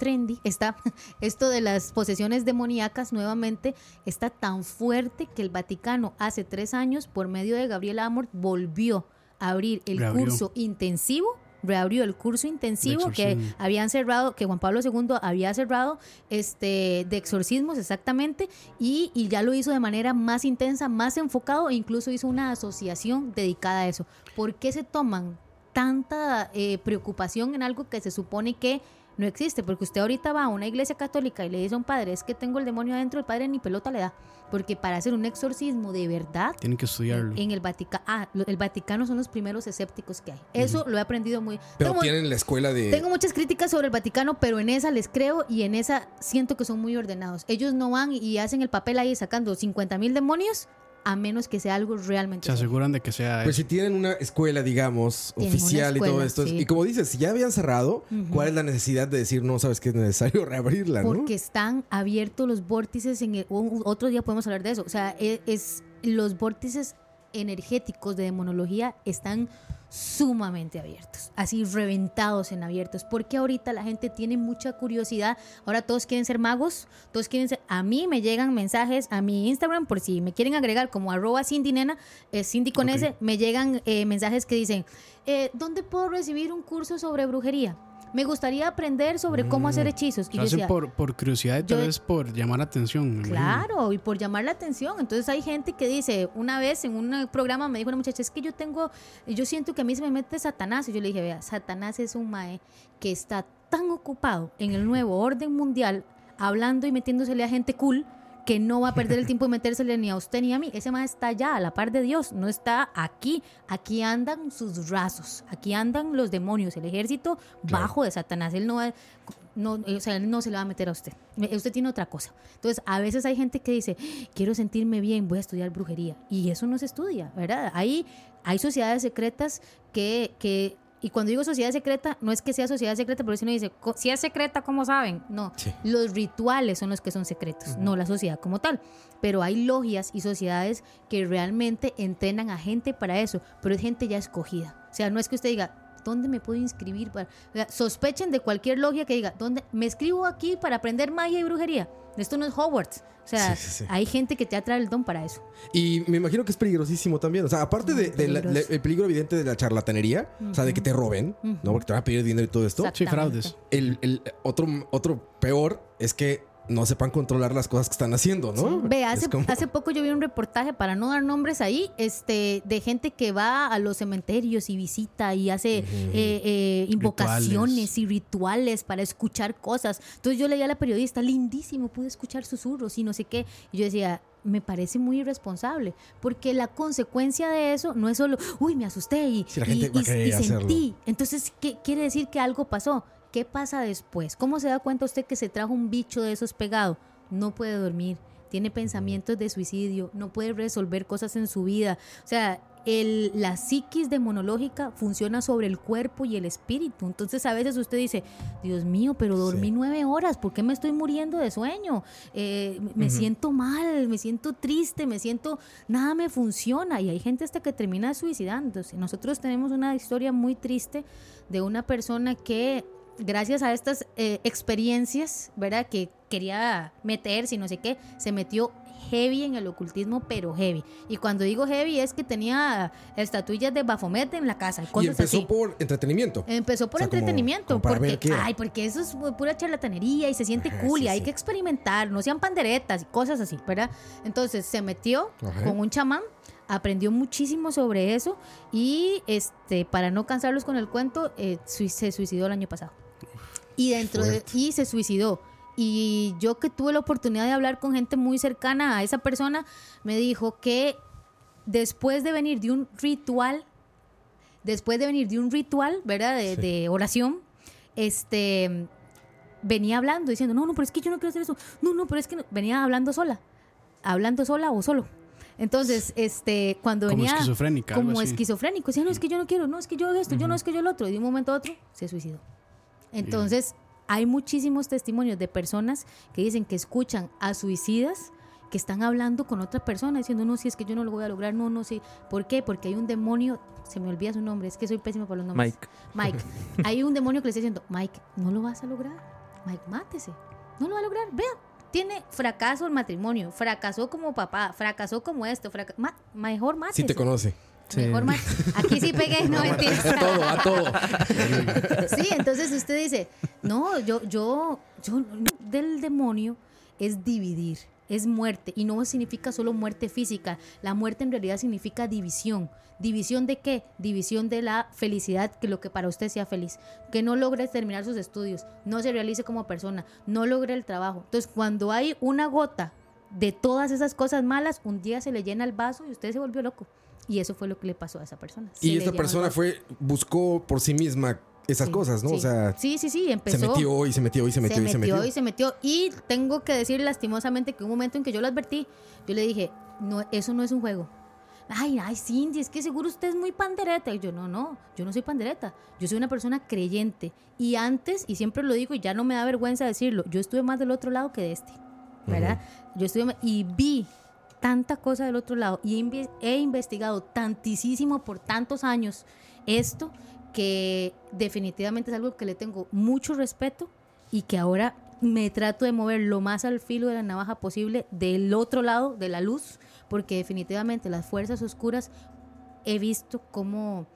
trendy está esto de las posesiones demoníacas nuevamente. Está tan fuerte que el Vaticano hace tres años, por medio de Gabriele Amorth, volvió a abrir el Reabrió. curso intensivo. reabrió el curso intensivo que habían cerrado, que Juan Pablo segundo había cerrado, este, de exorcismos exactamente, y, y ya lo hizo de manera más intensa, más enfocado, e incluso hizo una asociación dedicada a eso. ¿Por qué se toman tanta eh, preocupación en algo que se supone que no existe? Porque usted ahorita va a una iglesia católica y le dice a un padre, es que tengo el demonio adentro, el padre ni pelota le da, porque para hacer un exorcismo de verdad tienen que estudiarlo. En, en el Vaticano, ah, el Vaticano son los primeros escépticos que hay. Eso uh-huh. lo he aprendido muy. Pero tengo, tienen la escuela de. Tengo muchas críticas sobre el Vaticano, pero en esa les creo y en esa siento que son muy ordenados. Ellos no van y hacen el papel ahí sacando cincuenta mil demonios. A menos que sea algo realmente. Se aseguran de que sea. Pues si tienen una escuela, digamos, tienen oficial escuela, y todo esto. Sí. Y como dices, si ya habían cerrado, uh-huh. ¿cuál es la necesidad de decir, no sabes que es necesario reabrirla? Porque ¿no? están abiertos los vórtices. En el, otro día podemos hablar de eso. O sea, es, es los vórtices energéticos de demonología están sumamente abiertos, así reventados en abiertos, porque ahorita la gente tiene mucha curiosidad, ahora todos quieren ser magos, todos quieren ser, a mí me llegan mensajes a mi Instagram, por si me quieren agregar como arroba Cindy Nena, eh, Cindy con okay. S, me llegan eh, mensajes que dicen, eh, ¿dónde puedo recibir un curso sobre brujería? Me gustaría aprender sobre cómo hacer hechizos. Y lo yo hacen decía, por, por curiosidad y tal vez por llamar la atención. Claro, y por llamar la atención. Entonces hay gente que dice, una vez en un programa me dijo una muchacha, es que yo tengo, yo siento que a mí se me mete Satanás. Y yo le dije, vea, Satanás es un mae que está tan ocupado en el nuevo orden mundial, hablando y metiéndosele a gente cool, que no va a perder el tiempo de metérsele ni a usted ni a mí. Ese mae está allá, a la par de Dios, no está aquí. Aquí andan sus rasos, aquí andan los demonios, el ejército bajo de Satanás. Él no, va, no, o sea, él no se le va a meter a usted. Usted tiene otra cosa. Entonces, a veces hay gente que dice, quiero sentirme bien, voy a estudiar brujería. Y eso no se estudia, ¿verdad? Hay, hay sociedades secretas que... que Y cuando digo sociedad secreta, no es que sea sociedad secreta, pero si uno dice, si es secreta, ¿cómo saben? No, sí. Los rituales son los que son secretos, uh-huh. no la sociedad como tal. Pero hay logias y sociedades que realmente entrenan a gente para eso, pero es gente ya escogida. O sea, no es que usted diga, ¿dónde me puedo inscribir? Para... O sea, sospechen de cualquier logia que diga, ¿dónde me escribo aquí para aprender magia y brujería? Esto no es Hogwarts. O sea, sí, sí, sí. hay gente que te atrae el don para eso. Y me imagino que es peligrosísimo también. O sea, aparte del de, de de, peligro evidente de la charlatanería, uh-huh. o sea, de que te roben, uh-huh. ¿no? Porque te van a pedir dinero y todo esto. Sí, fraudes. El, el otro, otro peor es que no sepan controlar las cosas que están haciendo, ¿no? Sí. Ve, hace, como... hace poco yo vi un reportaje, para no dar nombres ahí, este, de gente que va a los cementerios y visita y hace uh-huh. eh, eh, invocaciones rituales. y rituales para escuchar cosas. Entonces yo leía a la periodista, lindísimo, pude escuchar susurros y no sé qué. Y yo decía, me parece muy irresponsable, porque la consecuencia de eso no es solo, uy, me asusté y, si y, y, y sentí. Entonces, ¿qué quiere decir que algo pasó? ¿Qué pasa después? ¿Cómo se da cuenta usted que se trajo un bicho de esos pegado? No puede dormir, tiene pensamientos de suicidio, no puede resolver cosas en su vida. O sea, el, la psiquis demonológica funciona sobre el cuerpo y el espíritu. Entonces a veces usted dice, Dios mío, pero dormí sí. nueve horas, ¿por qué me estoy muriendo de sueño? Eh, me uh-huh. siento mal, me siento triste, me siento, nada me funciona. Y hay gente hasta que termina suicidándose. Nosotros tenemos una historia muy triste de una persona que, gracias a estas eh, experiencias, ¿verdad?, que quería meterse y no sé qué, se metió heavy en el ocultismo, pero heavy. Y cuando digo heavy es que tenía estatuillas de Bafomete en la casa. Cosas y empezó así. por entretenimiento. Empezó por o sea, entretenimiento. Como, como porque, ay, porque eso es pura charlatanería y se siente Ajá, cool sí, y hay sí. que experimentar, no sean panderetas y cosas así, ¿verdad? Entonces se metió Ajá. con un chamán, aprendió muchísimo sobre eso y este, para no cansarlos con el cuento, eh, se suicidó el año pasado. Y dentro de, y se suicidó. Y yo que tuve la oportunidad de hablar con gente muy cercana a esa persona, me dijo que después de venir de un ritual, después de venir de un ritual, ¿verdad?, de, sí. de oración, este, venía hablando, diciendo, no, no, pero es que yo no quiero hacer eso. No, no, pero es que no. Venía hablando sola, hablando sola o solo. Entonces, este, cuando como venía... Como esquizofrénica. Como esquizofrénico. Decía, no, es que yo no quiero, no, es que yo esto, uh-huh. yo no, es que yo el otro. Y de un momento a otro, se suicidó. Entonces... Yeah. Hay muchísimos testimonios de personas que dicen que escuchan a suicidas que están hablando con otra persona diciendo, no, si es que yo no lo voy a lograr, no, no, si. ¿Por qué? Porque hay un demonio, se me olvida su nombre, es que soy pésima para los nombres. Mike. Mike. Hay un demonio que le está diciendo, Mike, no lo vas a lograr. Mike, mátese. No lo va a lograr. Vea, tiene fracaso el matrimonio, fracasó como papá, fracasó como esto, fraca- ma- mejor mátese. Si te conoce. Sí. Mejor más. Aquí sí pegué, no mentiras. A todo, a todo. Sí, entonces usted dice, no, yo, yo, yo, del demonio es dividir, es muerte. Y no significa solo muerte física. La muerte en realidad significa división. ¿División de qué? División de la felicidad, que lo que para usted sea feliz. Que no logre terminar sus estudios, no se realice como persona, no logre el trabajo. Entonces, cuando hay una gota de todas esas cosas malas, un día se le llena el vaso y usted se volvió loco. Y eso fue lo que le pasó a esa persona. Se y esta persona fue, buscó por sí misma esas sí, cosas, ¿no? Sí. O sea, sí, sí, sí, empezó. Se metió y se metió y se metió, se y, metió, y, se metió. y se metió. Y tengo que decir lastimosamente que un momento en que yo lo advertí, yo le dije, no, eso no es un juego. Ay, ay, Cindy, es que seguro usted es muy pandereta. Y yo, no, no, yo no soy pandereta. Yo soy una persona creyente. Y antes, y siempre lo digo y ya no me da vergüenza decirlo, yo estuve más del otro lado que de este, ¿verdad? Uh-huh. Yo estuve y vi tanta cosa del otro lado y inv- he investigado tantísimo por tantos años esto que definitivamente es algo que le tengo mucho respeto y que ahora me trato de mover lo más al filo de la navaja posible del otro lado de la luz, porque definitivamente las fuerzas oscuras he visto cómo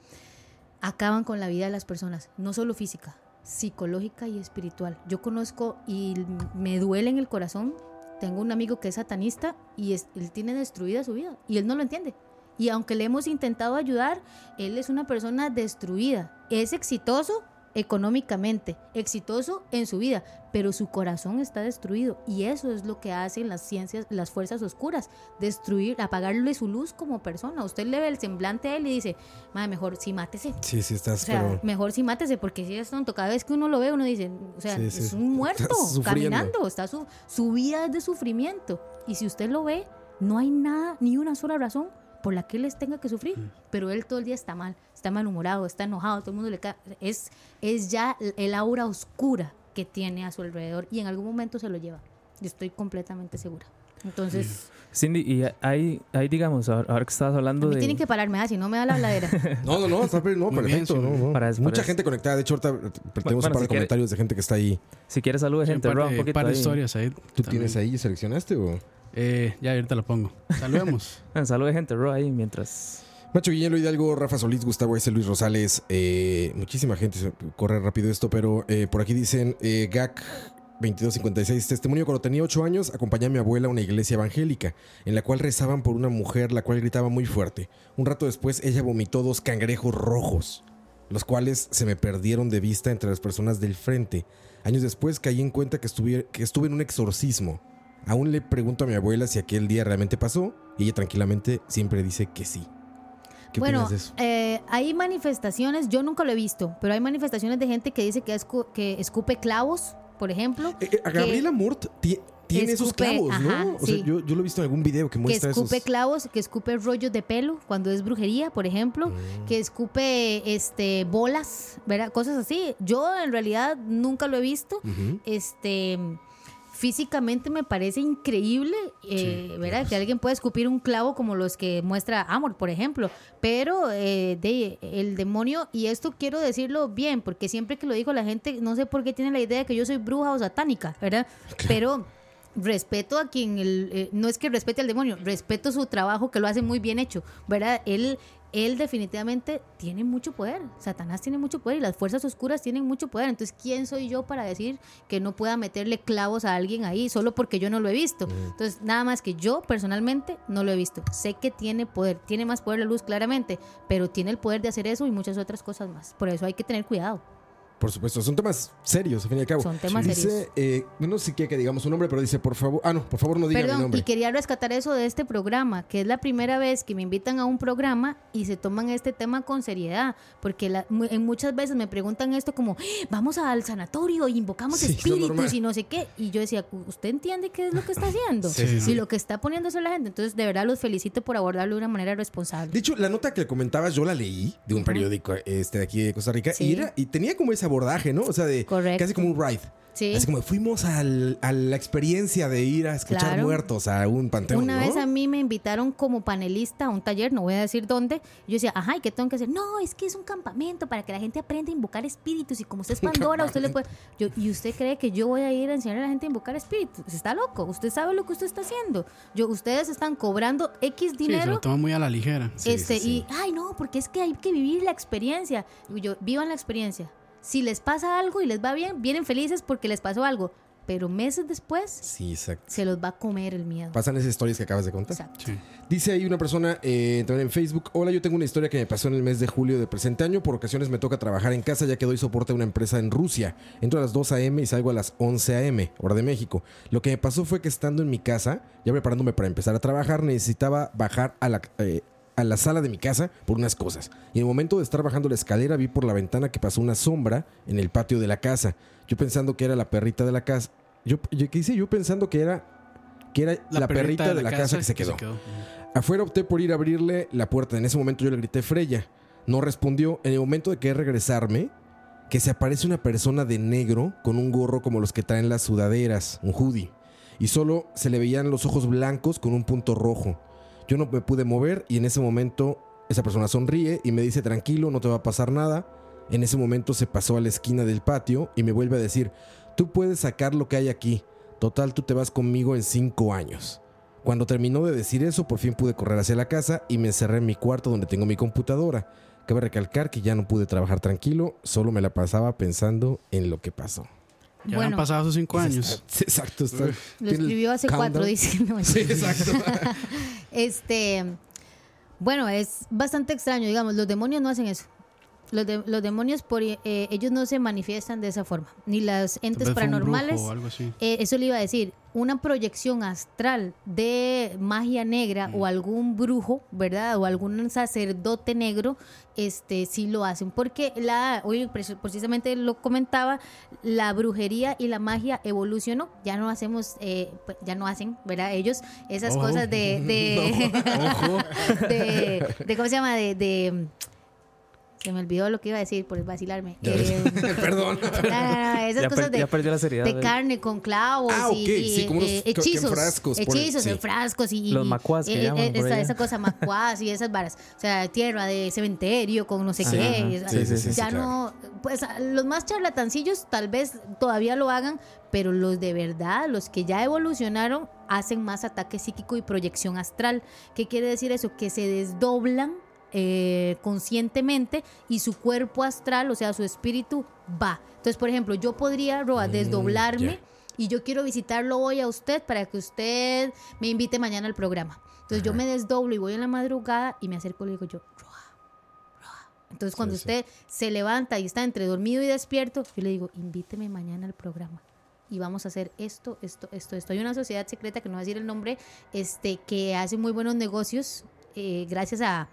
acaban con la vida de las personas, no solo física, psicológica y espiritual. Yo conozco y me duele en el corazón. Tengo un amigo que es satanista y es, él tiene destruida su vida y él no lo entiende. Y aunque le hemos intentado ayudar, él es una persona destruida. Es exitoso económicamente, exitoso en su vida, pero su corazón está destruido. Y eso es lo que hacen las ciencias, las fuerzas oscuras, destruir, apagarle su luz como persona. Usted le ve el semblante a él y dice, madre, mejor sí mátese. Sí, sí, estás. O sea, pero... mejor sí mátese, porque si es tonto, cada vez que uno lo ve, uno dice, o sea, sí, sí, es un muerto caminando, está su, su vida es de sufrimiento. Y si usted lo ve, no hay nada, ni una sola razón por la que les tenga que sufrir, mm. pero él todo el día está mal, está malhumorado, está enojado, todo el mundo le cae, es, es ya el aura oscura que tiene a su alrededor y en algún momento se lo lleva, yo estoy completamente segura. Entonces, Cindy, y ahí, ahí digamos, ahora que estabas hablando de... tienen que pararme, si no me da la habladera. no, no, no, está no, perfecto. Bien, sí, no, no. Para eso, para mucha eso. Gente conectada. De hecho, ahorita tenemos bueno, un par si de quiere, comentarios de gente que está ahí. Si quieres, saludos, sí, gente. Un par de, un poquito par de ahí. Historias ahí. ¿Tú también. Tienes ahí? ¿Seleccionaste o...? Eh, ya, ahorita lo pongo. Saludemos. bueno, saludos, gente. Ro ahí mientras... Macho Guillermo Hidalgo, Rafa Solís, Gustavo S. Luis Rosales. Eh, muchísima gente. Corre rápido esto, pero eh, por aquí dicen... Eh, G A C... veintidós cincuenta y seis. Testimonio: cuando tenía ocho años acompañé a mi abuela a una iglesia evangélica en la cual rezaban por una mujer la cual gritaba muy fuerte. Un rato después ella vomitó dos cangrejos rojos, los cuales se me perdieron de vista entre las personas del frente. Años después caí en cuenta que estuve, que estuve en un exorcismo. Aún le pregunto a mi abuela si aquel día realmente pasó y ella tranquilamente siempre dice que sí. ¿Qué bueno, opinas de eso? Eh, hay manifestaciones, yo nunca lo he visto, pero hay manifestaciones de gente que dice que, escu- que escupe clavos. Por ejemplo, eh, eh, a Gabriele Amorth t- tiene escupe, esos clavos, ajá, ¿no? O sí. sea, yo, yo lo he visto en algún video que muestra eso. Que escupe esos clavos, que escupe rollos de pelo cuando es brujería, por ejemplo, mm. que escupe este bolas, ¿verdad? Cosas así. Yo en realidad nunca lo he visto. Uh-huh. Este físicamente me parece increíble, eh, sí, ¿verdad? Dios. Que alguien pueda escupir un clavo como los que muestra Amor, por ejemplo. Pero eh, de, el demonio, y esto quiero decirlo bien, porque siempre que lo digo la gente, no sé por qué tiene la idea de que yo soy bruja o satánica, ¿verdad? Claro. Pero respeto a quien, el, eh, no es que respete al demonio, respeto su trabajo, que lo hace muy bien hecho, ¿verdad? Él... Él definitivamente tiene mucho poder. Satanás tiene mucho poder y las fuerzas oscuras tienen mucho poder. Entonces, ¿quién soy yo para decir que no pueda meterle clavos a alguien ahí solo porque yo no lo he visto? Mm. Entonces, nada más que yo personalmente no lo he visto. Sé que tiene poder, tiene más poder la luz claramente, pero tiene el poder de hacer eso y muchas otras cosas más. Por eso hay que tener cuidado. Por supuesto, son temas serios, al fin y al cabo. Son temas dice, serios. Eh, no sé qué que digamos un nombre, pero dice, por favor, ah, no, por favor no diga mi nombre. Y quería rescatar eso de este programa, que es la primera vez que me invitan a un programa y se toman este tema con seriedad, porque la, en muchas veces me preguntan esto como, vamos al sanatorio, invocamos sí, espíritus y no sé qué, y yo decía, ¿usted entiende qué es lo que está haciendo? Sí, sí, sí. Y lo que está poniéndose la gente. Entonces, de verdad, los felicito por abordarlo de una manera responsable. De hecho, la nota que comentabas, yo la leí de un uh-huh. periódico este, de aquí de Costa Rica, sí. y, era, y tenía como esa abordaje, ¿no? O sea, de Correcto. Casi como un ride. Sí. Así como fuimos al, a la experiencia de ir a escuchar claro. muertos a un panteón. Una ¿no? vez a mí me invitaron como panelista a un taller, no voy a decir dónde. Yo decía, ajá, ¿y qué tengo que hacer? No, es que es un campamento para que la gente aprenda a invocar espíritus. Y como usted es Pandora, usted le puede. Yo, ¿y usted cree que yo voy a ir a enseñar a la gente a invocar espíritus? Está loco. Usted sabe lo que usted está haciendo. Yo, ustedes están cobrando X dinero. Sí, se lo toma muy a la ligera. Este, sí, sí, sí. Y, ay, no, porque es que hay que vivir la experiencia. Y yo, vivan la experiencia. Si les pasa algo y les va bien, vienen felices porque les pasó algo. Pero meses después sí, se los va a comer el miedo. Pasan esas historias que acabas de contar. Exacto. Sí. Dice ahí una persona eh, también en Facebook: hola, yo tengo una historia que me pasó en el mes de julio del presente año. Por ocasiones me toca trabajar en casa ya que doy soporte a una empresa en Rusia. Entro a las dos a.m. y salgo a las once a.m., hora de México. Lo que me pasó fue que estando en mi casa, ya preparándome para empezar a trabajar, necesitaba bajar a la... Eh, a la sala de mi casa por unas cosas. Y en el momento de estar bajando la escalera vi por la ventana que pasó una sombra en el patio de la casa. Yo pensando que era la perrita de la casa. Yo, yo ¿qué hice? Yo pensando que era que era la, la perrita, perrita de la, de la casa, casa que se quedó. Que se quedó. Uh-huh. Afuera opté por ir a abrirle la puerta. En ese momento yo le grité Freya. No respondió. En el momento de querer regresarme, que se aparece una persona de negro con un gorro como los que traen las sudaderas, un hoodie. Y solo se le veían los ojos blancos con un punto rojo. Yo no me pude mover y en ese momento esa persona sonríe y me dice, tranquilo, no te va a pasar nada. En ese momento se pasó a la esquina del patio y me vuelve a decir, tú puedes sacar lo que hay aquí. Total, tú te vas conmigo en cinco años. Cuando terminó de decir eso, por fin pude correr hacia la casa y me encerré en mi cuarto donde tengo mi computadora. Cabe recalcar que ya no pude trabajar tranquilo, solo me la pasaba pensando en lo que pasó. Ya bueno, han pasado esos cinco años. Está, exacto. Está, lo escribió hace cuatro, dice. No, sí, exacto. este, bueno, es bastante extraño, digamos. Los demonios no hacen eso. Los, de, los demonios, por, eh, ellos no se manifiestan de esa forma. Ni las entes paranormales. Eh, eso le iba a decir. Una proyección astral de magia negra mm. o algún brujo, ¿verdad? O algún sacerdote negro, este, sí lo hacen. Porque la, hoy precisamente lo comentaba, la brujería y la magia evolucionó. Ya no hacemos, eh, ya no hacen, ¿verdad? Ellos esas oh. cosas de, de, no. Ojo. de, de, ¿cómo se llama? De... de Se me olvidó lo que iba a decir por vacilarme. Eh, Perdón. Nah, nah, esas ya cosas per, de, la seriedad, de carne con clavos. Ah, okay. y, y sí, como eh, unos, hechizos. En frascos. Hechizos en sí. frascos. Y, los macuás que eh, llaman esa, esa cosa macuás y esas varas. O sea, tierra de cementerio con no sé ajá, qué. Ajá. Sí, sí, sí, ya sí, no... Claro. Pues los más charlatancillos tal vez todavía lo hagan, pero los de verdad, los que ya evolucionaron, hacen más ataque psíquico y proyección astral. ¿Qué quiere decir eso? Que se desdoblan Eh, conscientemente y su cuerpo astral, o sea, su espíritu va. Entonces, por ejemplo, yo podría Roa, mm, desdoblarme yeah. y yo quiero visitarlo hoy a usted para que usted me invite mañana al programa. Entonces, ajá. yo me desdoblo y voy en la madrugada y me acerco y le digo yo, Roa, Roa. Entonces, cuando sí, usted sí. se levanta y está entre dormido y despierto, yo le digo, invíteme mañana al programa. Y vamos a hacer esto, esto, esto, esto. Hay una sociedad secreta que no voy a decir el nombre, este, que hace muy buenos negocios eh, gracias a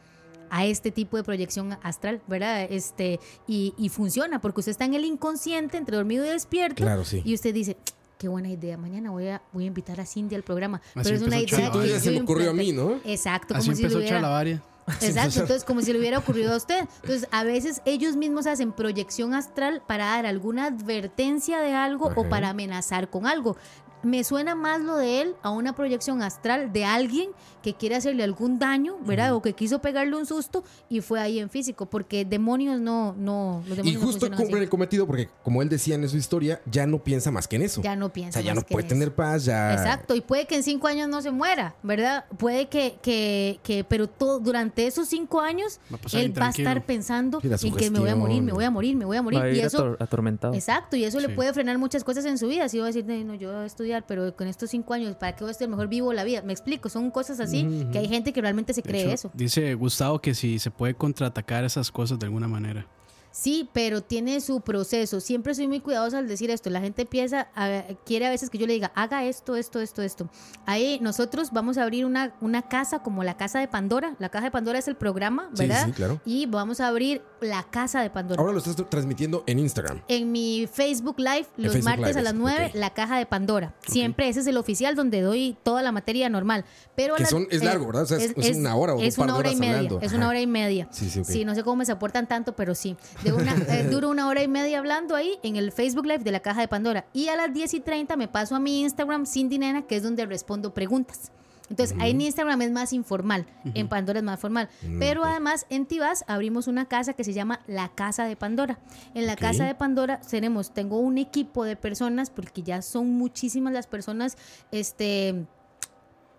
a este tipo de proyección astral, ¿verdad? Este, y, y funciona, porque usted está en el inconsciente, entre dormido y despierto, claro, sí. y usted dice, qué buena idea, mañana voy a, voy a invitar a Cindy al programa. Así, pero es una idea que ya se me ocurrió a mí, ¿no? Exacto. Así como empezó, si lo hubiera... Charlavaria. Exacto, entonces como si le hubiera ocurrido a usted. Entonces a veces ellos mismos hacen proyección astral para dar alguna advertencia de algo, ajá, o para amenazar con algo. Me suena más lo de él a una proyección astral de alguien que quiere hacerle algún daño, ¿verdad? O que quiso pegarle un susto y fue ahí en físico, porque demonios no, no, los demonios. Y justo no cumple el cometido, porque como él decía en su historia, ya no piensa más que en eso. Ya no piensa. O sea, ya no puede tener paz, ya. Exacto, y puede que en cinco años no se muera, ¿verdad? Puede que, que, que pero todo, durante esos cinco años, él va a estar pensando en que me voy a morir, me voy a morir, me voy a morir. Va a ir y eso, atormentado. Exacto, y eso sí le puede frenar muchas cosas en su vida. Así va a decir, no, yo estoy, pero con estos cinco años, ¿para qué voy a estar mejor vivo la vida? Me explico, son cosas así, uh-huh, que hay gente que realmente se cree hecho, eso. Dice Gustavo que si se puede contraatacar esas cosas de alguna manera. Sí, pero tiene su proceso. Siempre soy muy cuidadosa al decir esto. La gente piensa, a, quiere a veces que yo le diga, haga esto, esto, esto, esto. Ahí nosotros vamos a abrir una, una casa como la Casa de Pandora. La Casa de Pandora es el programa, ¿verdad? Sí, sí, claro. Y vamos a abrir la Casa de Pandora. Ahora lo estás transmitiendo en Instagram. En mi Facebook Live, los Facebook martes Live, a las nueve, okay. La Caja de Pandora. Siempre, okay, ese es el oficial donde doy toda la materia normal. Pero que la, son, es largo, eh, ¿verdad? O sea, es, es una hora o es un par una hora de horas y media. Hablando. Es, ajá, una hora y media. Sí, sí, okay. Sí, no sé cómo me soportan tanto, pero sí. Una, eh, duro una hora y media hablando ahí en el Facebook Live de la Caja de Pandora. Y a las diez y treinta me paso a mi Instagram, Cindy Nena, que es donde respondo preguntas. Entonces, uh-huh, ahí en Instagram es más informal, uh-huh, en Pandora es más formal. Uh-huh. Pero además, en Tibás abrimos una casa que se llama La Casa de Pandora. En la, okay, Casa de Pandora tenemos, tengo un equipo de personas, porque ya son muchísimas las personas, este...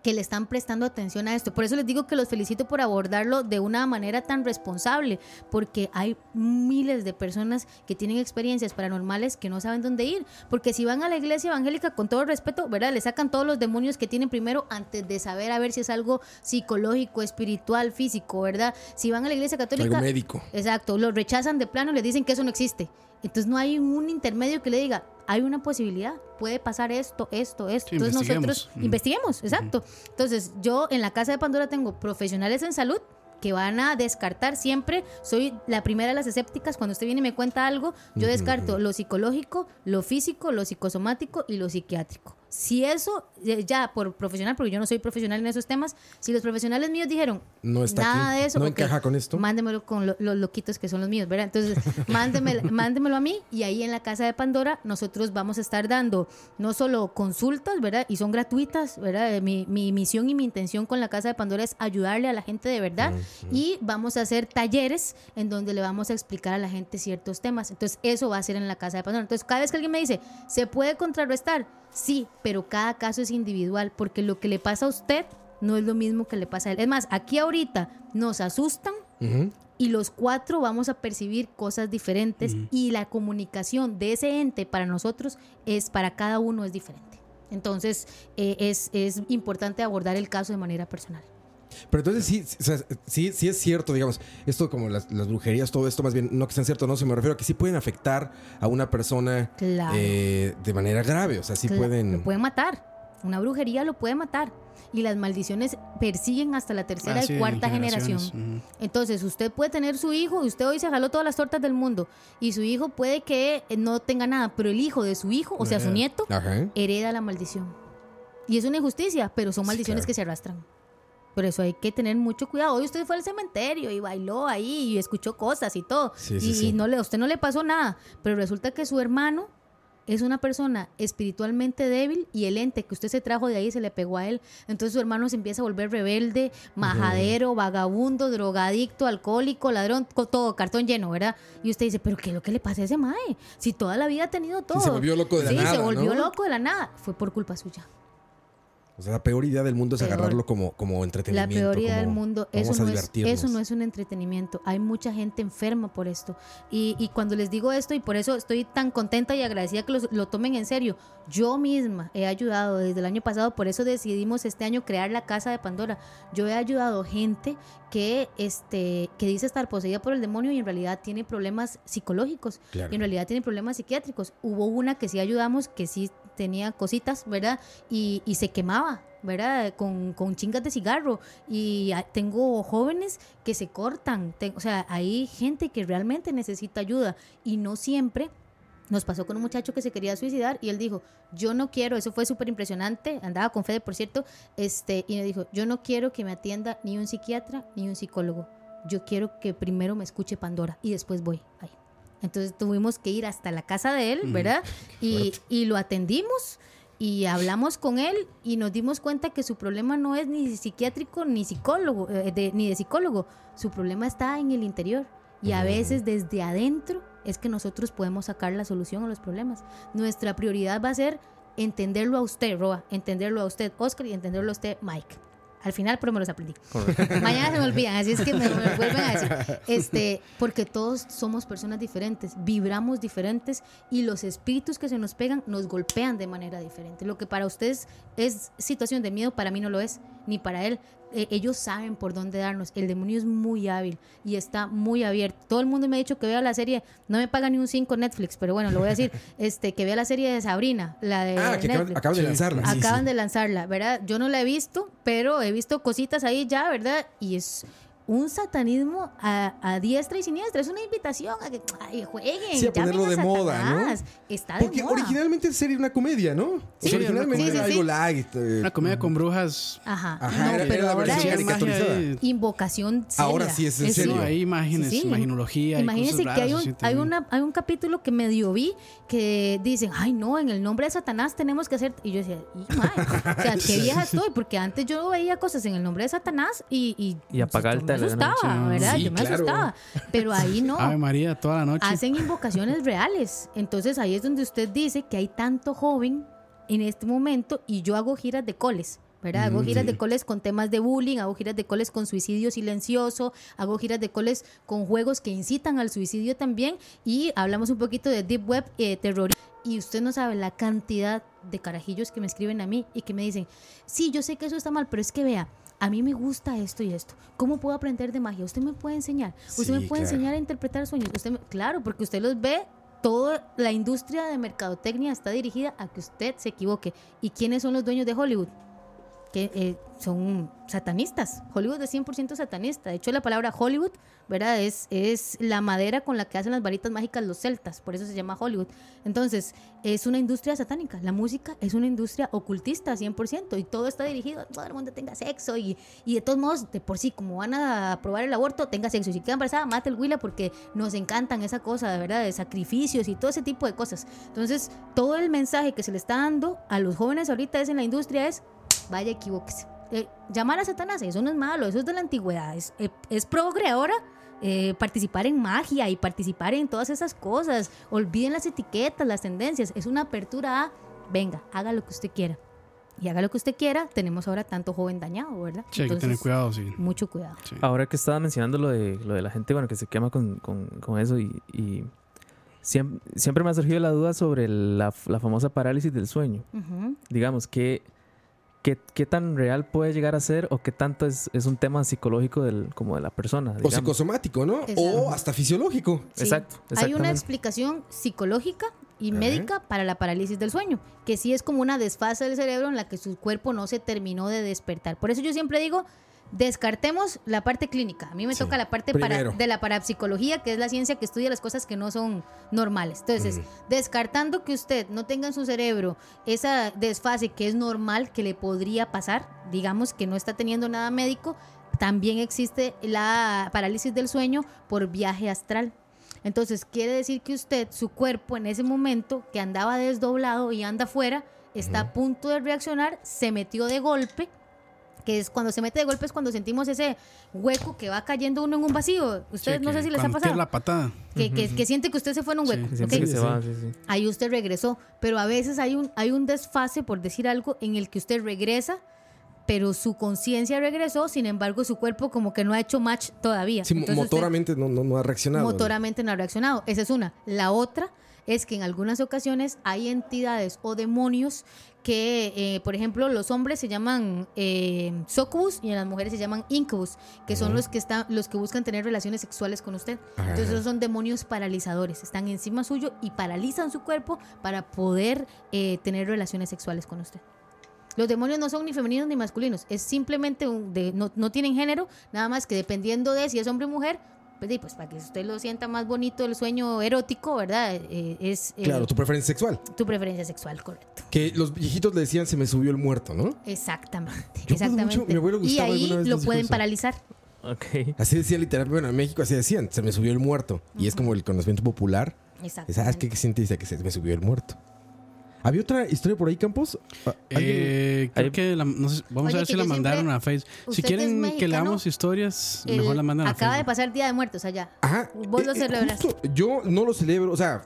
que le están prestando atención a esto. Por eso les digo que los felicito por abordarlo de una manera tan responsable, porque hay miles de personas que tienen experiencias paranormales que no saben dónde ir, porque si van a la iglesia evangélica, con todo respeto, ¿verdad?, le sacan todos los demonios que tienen primero antes de saber a ver si es algo psicológico, espiritual, físico, ¿verdad? Si van a la iglesia católica, algo médico. Exacto, lo rechazan de plano, le dicen que eso no existe. Entonces no hay un intermedio que le diga, hay una posibilidad, puede pasar esto, esto, esto. Sí, entonces nosotros mm. investiguemos, exacto. Mm. Entonces yo en la Casa de Pandora tengo profesionales en salud que van a descartar siempre. Soy la primera de las escépticas. Cuando usted viene y me cuenta algo, yo mm-hmm. descarto lo psicológico, lo físico, lo psicosomático y lo psiquiátrico. Si eso, ya por profesional, porque yo no soy profesional en esos temas, si los profesionales míos dijeron, no está nada aquí, de eso, no encaja con esto, mándemelo con lo, los loquitos que son los míos, ¿verdad? Entonces, mándemelo, mándemelo a mí, y ahí en la Casa de Pandora nosotros vamos a estar dando no solo consultas, ¿verdad? Y son gratuitas, ¿verdad? Mi, mi misión y mi intención con la Casa de Pandora es ayudarle a la gente de verdad, uh-huh. y vamos a hacer talleres en donde le vamos a explicar a la gente ciertos temas. Entonces, eso va a ser en la Casa de Pandora. Entonces, cada vez que alguien me dice, ¿se puede contrarrestar? Sí, pero cada caso es individual, porque lo que le pasa a usted no es lo mismo que le pasa a él. Es más, aquí ahorita nos asustan, uh-huh. y los cuatro vamos a percibir cosas diferentes, uh-huh. y la comunicación de ese ente para nosotros es, para cada uno es diferente. Entonces eh, es, es importante abordar el caso de manera personal. Pero entonces sí, o sea, sí, sí es cierto, digamos, esto como las, las brujerías, todo esto, más bien, no que sean cierto, no, se me refiero a que sí pueden afectar a una persona, claro. eh, de manera grave, o sea, sí, claro, pueden... Lo pueden matar, una brujería lo puede matar, y las maldiciones persiguen hasta la tercera ah, y sí, cuarta generación. Uh-huh. Entonces, usted puede tener su hijo, usted hoy se jaló todas las tortas del mundo, y su hijo puede que no tenga nada, pero el hijo de su hijo, o sea, su nieto, uh-huh. hereda la maldición. Y es una injusticia, pero son maldiciones, sí, claro. que se arrastran. Por eso hay que tener mucho cuidado. Hoy usted fue al cementerio y bailó ahí y escuchó cosas y todo. Sí, sí, y sí. No le, a usted no le pasó nada. Pero resulta que su hermano es una persona espiritualmente débil y el ente que usted se trajo de ahí se le pegó a él. Entonces su hermano se empieza a volver rebelde, majadero, uh-huh. vagabundo, drogadicto, alcohólico, ladrón, todo, cartón lleno, ¿verdad? Y usted dice, ¿pero qué es lo que le pasa a ese mae? Si toda la vida ha tenido todo. Sí, se volvió loco de la sí, nada, se volvió ¿no? loco de la nada. Fue por culpa suya. O sea, la peor idea del mundo es peor. agarrarlo como, como entretenimiento. La peor idea como, del mundo, eso no, es, eso no es un entretenimiento. Hay mucha gente enferma por esto. Y, y cuando les digo esto, y por eso estoy tan contenta y agradecida que los, lo tomen en serio, yo misma he ayudado desde el año pasado, por eso decidimos este año crear la Casa de Pandora. Yo he ayudado gente que, este, que dice estar poseída por el demonio y en realidad tiene problemas psicológicos, claro. y en realidad tiene problemas psiquiátricos. Hubo una que sí ayudamos, que sí tenía cositas, ¿verdad? Y, y se quemaba, ¿verdad? Con, con chingas de cigarro. Y tengo jóvenes que se cortan. Ten, o sea, hay gente que realmente necesita ayuda. Y no siempre Nos pasó con un muchacho que se quería suicidar y él dijo, yo no quiero, eso fue súper impresionante, andaba con Fede, por cierto, este, y me dijo, yo no quiero que me atienda ni un psiquiatra ni un psicólogo, yo quiero que primero me escuche Pandora y después voy ahí. Entonces tuvimos que ir hasta la casa de él, ¿verdad? Mm, y, y lo atendimos y hablamos con él y nos dimos cuenta que su problema no es ni psiquiátrico ni psicólogo, eh, de, ni de psicólogo, su problema está en el interior. Y a veces desde adentro es que nosotros podemos sacar la solución a los problemas. Nuestra prioridad va a ser entenderlo a usted, Roa, entenderlo a usted, Oscar, y entenderlo a usted, Mike. Al final, pero me los aprendí. Mañana se me olvidan, así es que me, me vuelven a decir. Este, porque todos somos personas diferentes, vibramos diferentes y los espíritus que se nos pegan nos golpean de manera diferente. Lo que para ustedes es situación de miedo, para mí no lo es, ni para él. Eh, ellos saben por dónde darnos. El demonio es muy hábil y está muy abierto. Todo el mundo me ha dicho que vea la serie, no me paga ni un cinco Netflix, pero bueno, lo voy a decir, este, que vea la serie de Sabrina, la de ah, que acaban, acaban de lanzarla. Sí, acaban sí. de lanzarla, ¿verdad? Yo no la he visto, pero he visto cositas ahí ya, ¿verdad? Y es un satanismo a, a diestra y siniestra. Es una invitación a que ay, jueguen. Sí, a ponerlo de Satanás. Moda, ¿no? Está de Porque moda. Porque originalmente sería una comedia, ¿no? Sí, o sea, originalmente sí, sí, era algo sí. light. Eh, una comedia con brujas. Ajá. Ajá. No, pero ahora es de... invocación seria. Ahora sí es en es serio. serio. Hay imágenes, sí, sí. imaginología. Imagínense que hay un, hay, una, hay un capítulo que medio vi que dicen, ay no, en el nombre de Satanás tenemos que hacer... Y yo decía, y madre, o sea, qué vieja estoy. Porque antes yo veía cosas en el nombre de Satanás y... Y, y apagar el Me asustaba, noche, ¿no? ¿verdad? Sí, yo me claro. asustaba. Pero ahí no. Ave María, toda la noche. Hacen invocaciones reales. Entonces ahí es donde usted dice que hay tanto joven en este momento y yo hago giras de coles, ¿verdad? Hago mm, giras sí. de coles con temas de bullying, hago giras de coles con suicidio silencioso, hago giras de coles con juegos que incitan al suicidio también y hablamos un poquito de Deep Web, eh, terrorismo. Y usted no sabe la cantidad de carajillos que me escriben a mí y que me dicen, sí, yo sé que eso está mal, pero es que vea, a mí me gusta esto y esto. ¿Cómo puedo aprender de magia? Usted me puede enseñar. Usted sí, me puede claro. enseñar a interpretar sueños. Usted me... Claro, porque usted los ve. Toda la industria de mercadotecnia está dirigida a que usted se equivoque. ¿Y quiénes son los dueños de Hollywood? Que eh, son satanistas. Hollywood es cien por ciento satanista. De hecho, la palabra Hollywood, ¿verdad? Es, es la madera con la que hacen las varitas mágicas los celtas. Por eso se llama Hollywood. Entonces, es una industria satánica. La música es una industria ocultista cien por ciento. Y todo está dirigido a todo el mundo tenga sexo. Y, y de todos modos, de por sí, como van a aprobar el aborto, tenga sexo. Y si queda embarazada, mate el huila porque nos encantan esa cosa, ¿verdad? De sacrificios y todo ese tipo de cosas. Entonces, todo el mensaje que se le está dando a los jóvenes ahorita es en la industria es... Vaya, equivóquese. Eh, llamar a Satanás, eso no es malo, eso es de la antigüedad. Es, eh, es progre ahora eh, participar en magia y participar en todas esas cosas. Olviden las etiquetas, las tendencias. Es una apertura a, venga, haga lo que usted quiera. Y haga lo que usted quiera, tenemos ahora tanto joven dañado, ¿verdad? Sí, hay que tener cuidado, sí. Mucho cuidado. Sí. Ahora que estaba mencionando lo de, lo de la gente, bueno, que se quema con, con, con eso y... y... Siempre, siempre me ha surgido la duda sobre la, la famosa parálisis del sueño. Uh-huh. Digamos que... ¿Qué, ¿Qué tan real puede llegar a ser o qué tanto es, es un tema psicológico del, como de la persona? Digamos. O psicosomático, ¿no? Exacto. O hasta fisiológico. Sí. Exacto. Hay una explicación psicológica y uh-huh. médica para la parálisis del sueño, que sí es como una desfase del cerebro en la que su cuerpo no se terminó de despertar. Por eso yo siempre digo, descartemos la parte clínica. A mí me sí. toca la parte para, de la parapsicología, que es la ciencia que estudia las cosas que no son normales. Entonces, mm. descartando que usted no tenga en su cerebro esa desfase que es normal, que le podría pasar, digamos que no está teniendo nada médico, también existe la parálisis del sueño por viaje astral. Entonces, quiere decir que usted, su cuerpo en ese momento que andaba desdoblado y anda afuera, está mm. a punto de reaccionar, se metió de golpe, que es cuando se mete de golpe es cuando sentimos ese hueco que va cayendo uno en un vacío. Ustedes sí, no sé si les ha pasado. La patada. Que, que, que siente que usted se fue en un hueco. Sí, okay. que se va, sí, sí. Ahí usted regresó. Pero a veces hay un, hay un desfase, por decir algo, en el que usted regresa, pero su conciencia regresó, sin embargo, su cuerpo como que no ha hecho match todavía. Sí, Entonces, motoramente usted, no, no, no ha reaccionado. Motoramente no ha reaccionado. Esa es una. La otra es que en algunas ocasiones hay entidades o demonios que, eh, por ejemplo, los hombres se llaman eh, sucubus y en las mujeres se llaman incubus, que son uh-huh. los que están, los que buscan tener relaciones sexuales con usted. Uh-huh. Entonces esos son demonios paralizadores, están encima suyo y paralizan su cuerpo para poder eh, tener relaciones sexuales con usted. Los demonios no son ni femeninos ni masculinos, es simplemente un de, no, no tienen género, nada más que dependiendo de si es hombre o mujer, pues, sí, pues para que usted lo sienta más bonito el sueño erótico, ¿verdad? Eh, es, eh, claro, tu preferencia sexual. Tu preferencia sexual, correcto. Que los viejitos le decían, se me subió el muerto, ¿no? Exactamente. Yo exactamente. Mucho, mi abuelo Gustavo, y ahí vez lo pueden paralizar. Okay. Así decía literalmente, bueno, en México así decían, se me subió el muerto. Uh-huh. Y es como el conocimiento popular. Exacto. ¿Sabes qué siente? Dice que se me subió el muerto. ¿Había otra historia por ahí, Campos? Eh, creo que la, no sé, vamos Oye, a ver si la mandaron a Facebook. Si quieren mexicano, que leamos historias, el, mejor la mandan a Facebook. Acaba de pasar el Día de Muertos allá. Ajá. ¿Vos eh, lo celebras? Justo, yo no lo celebro, o sea,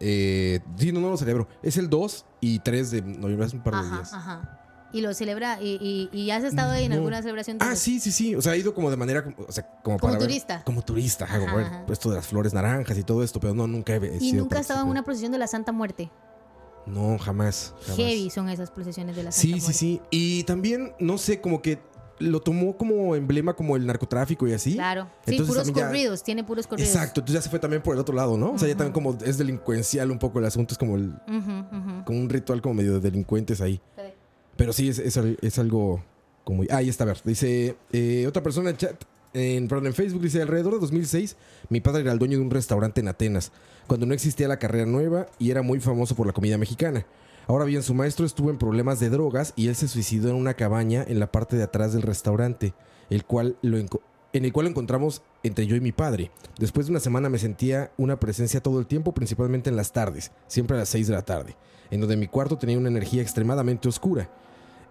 eh, sí, no, no lo celebro. Es el dos y tres de noviembre, hace un par de ajá, días. Ajá. Y lo celebra, y, y, y has estado ahí en no. alguna celebración de Ah, los... sí, sí, sí. O sea, he ido como de manera, o sea, como, como para turista. Ver, como turista. Ajá, como ajá. Esto de las flores naranjas y todo esto, pero no, nunca he sido. ¿Y nunca has estado en una procesión de la Santa Muerte? No, jamás, jamás. Heavy son esas procesiones de la Santa Sí, Muerte. Sí, sí. Y también, no sé, como que lo tomó como emblema, como el narcotráfico y así. Claro. Sí, entonces, puros corridos, ya... tiene puros corridos. Exacto, entonces ya se fue también por el otro lado, ¿no? Uh-huh. O sea, ya también como es delincuencial un poco el asunto, es como el, uh-huh, uh-huh. como un ritual como medio de delincuentes ahí. Sí. Pero sí, es, es, es algo como... Ah, ahí está, a ver. Dice eh, otra persona en chat. En, perdón, en Facebook dice: alrededor de dos mil seis mi padre era el dueño de un restaurante en Atenas cuando no existía la carrera nueva y era muy famoso por la comida mexicana. Ahora bien, su maestro estuvo en problemas de drogas y él se suicidó en una cabaña en la parte de atrás del restaurante, el cual lo enco- en el cual lo encontramos entre yo y mi padre. Después de una semana me sentía una presencia todo el tiempo, principalmente en las tardes, siempre a las seis de la tarde, en donde mi cuarto tenía una energía extremadamente oscura.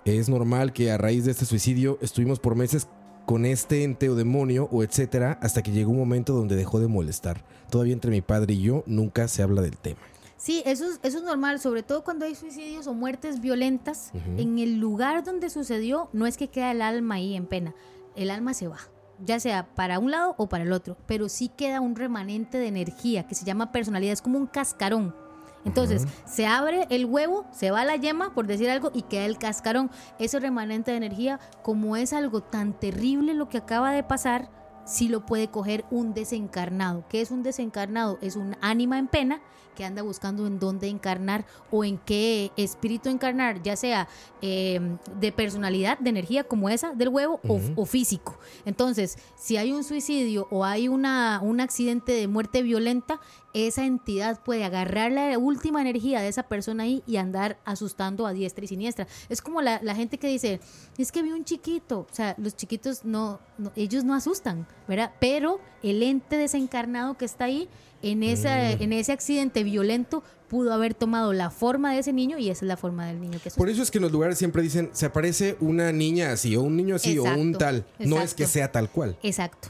Es normal que a raíz de este suicidio estuvimos por meses con este ente o demonio o etcétera, hasta que llegó un momento donde dejó de molestar. Todavía entre mi padre y yo nunca se habla del tema. Sí, eso es, eso es normal, sobre todo cuando hay suicidios o muertes violentas. Uh-huh. En el lugar donde sucedió, no es que queda el alma ahí en pena, el alma se va, ya sea para un lado o para el otro, pero sí queda un remanente de energía que se llama personalidad, es como un cascarón. Entonces, uh-huh. se abre el huevo, se va la yema, por decir algo, y queda el cascarón. Ese remanente de energía, como es algo tan terrible lo que acaba de pasar, sí lo puede coger un desencarnado. ¿Qué es un desencarnado? Es un ánima en pena que anda buscando en dónde encarnar o en qué espíritu encarnar, ya sea eh, de personalidad, de energía como esa del huevo, uh-huh. o, o físico. Entonces, si hay un suicidio o hay una, un accidente de muerte violenta, esa entidad puede agarrar la última energía de esa persona ahí y andar asustando a diestra y siniestra. Es como la, la gente que dice, es que vi un chiquito. O sea, los chiquitos no, no ellos no asustan, ¿verdad? Pero el ente desencarnado que está ahí en, esa, mm. en ese accidente violento pudo haber tomado la forma de ese niño y esa es la forma del niño que asusta. Por eso es que en los lugares siempre dicen, se aparece una niña así o un niño así, exacto, o un tal. Exacto. No es que sea tal cual. Exacto.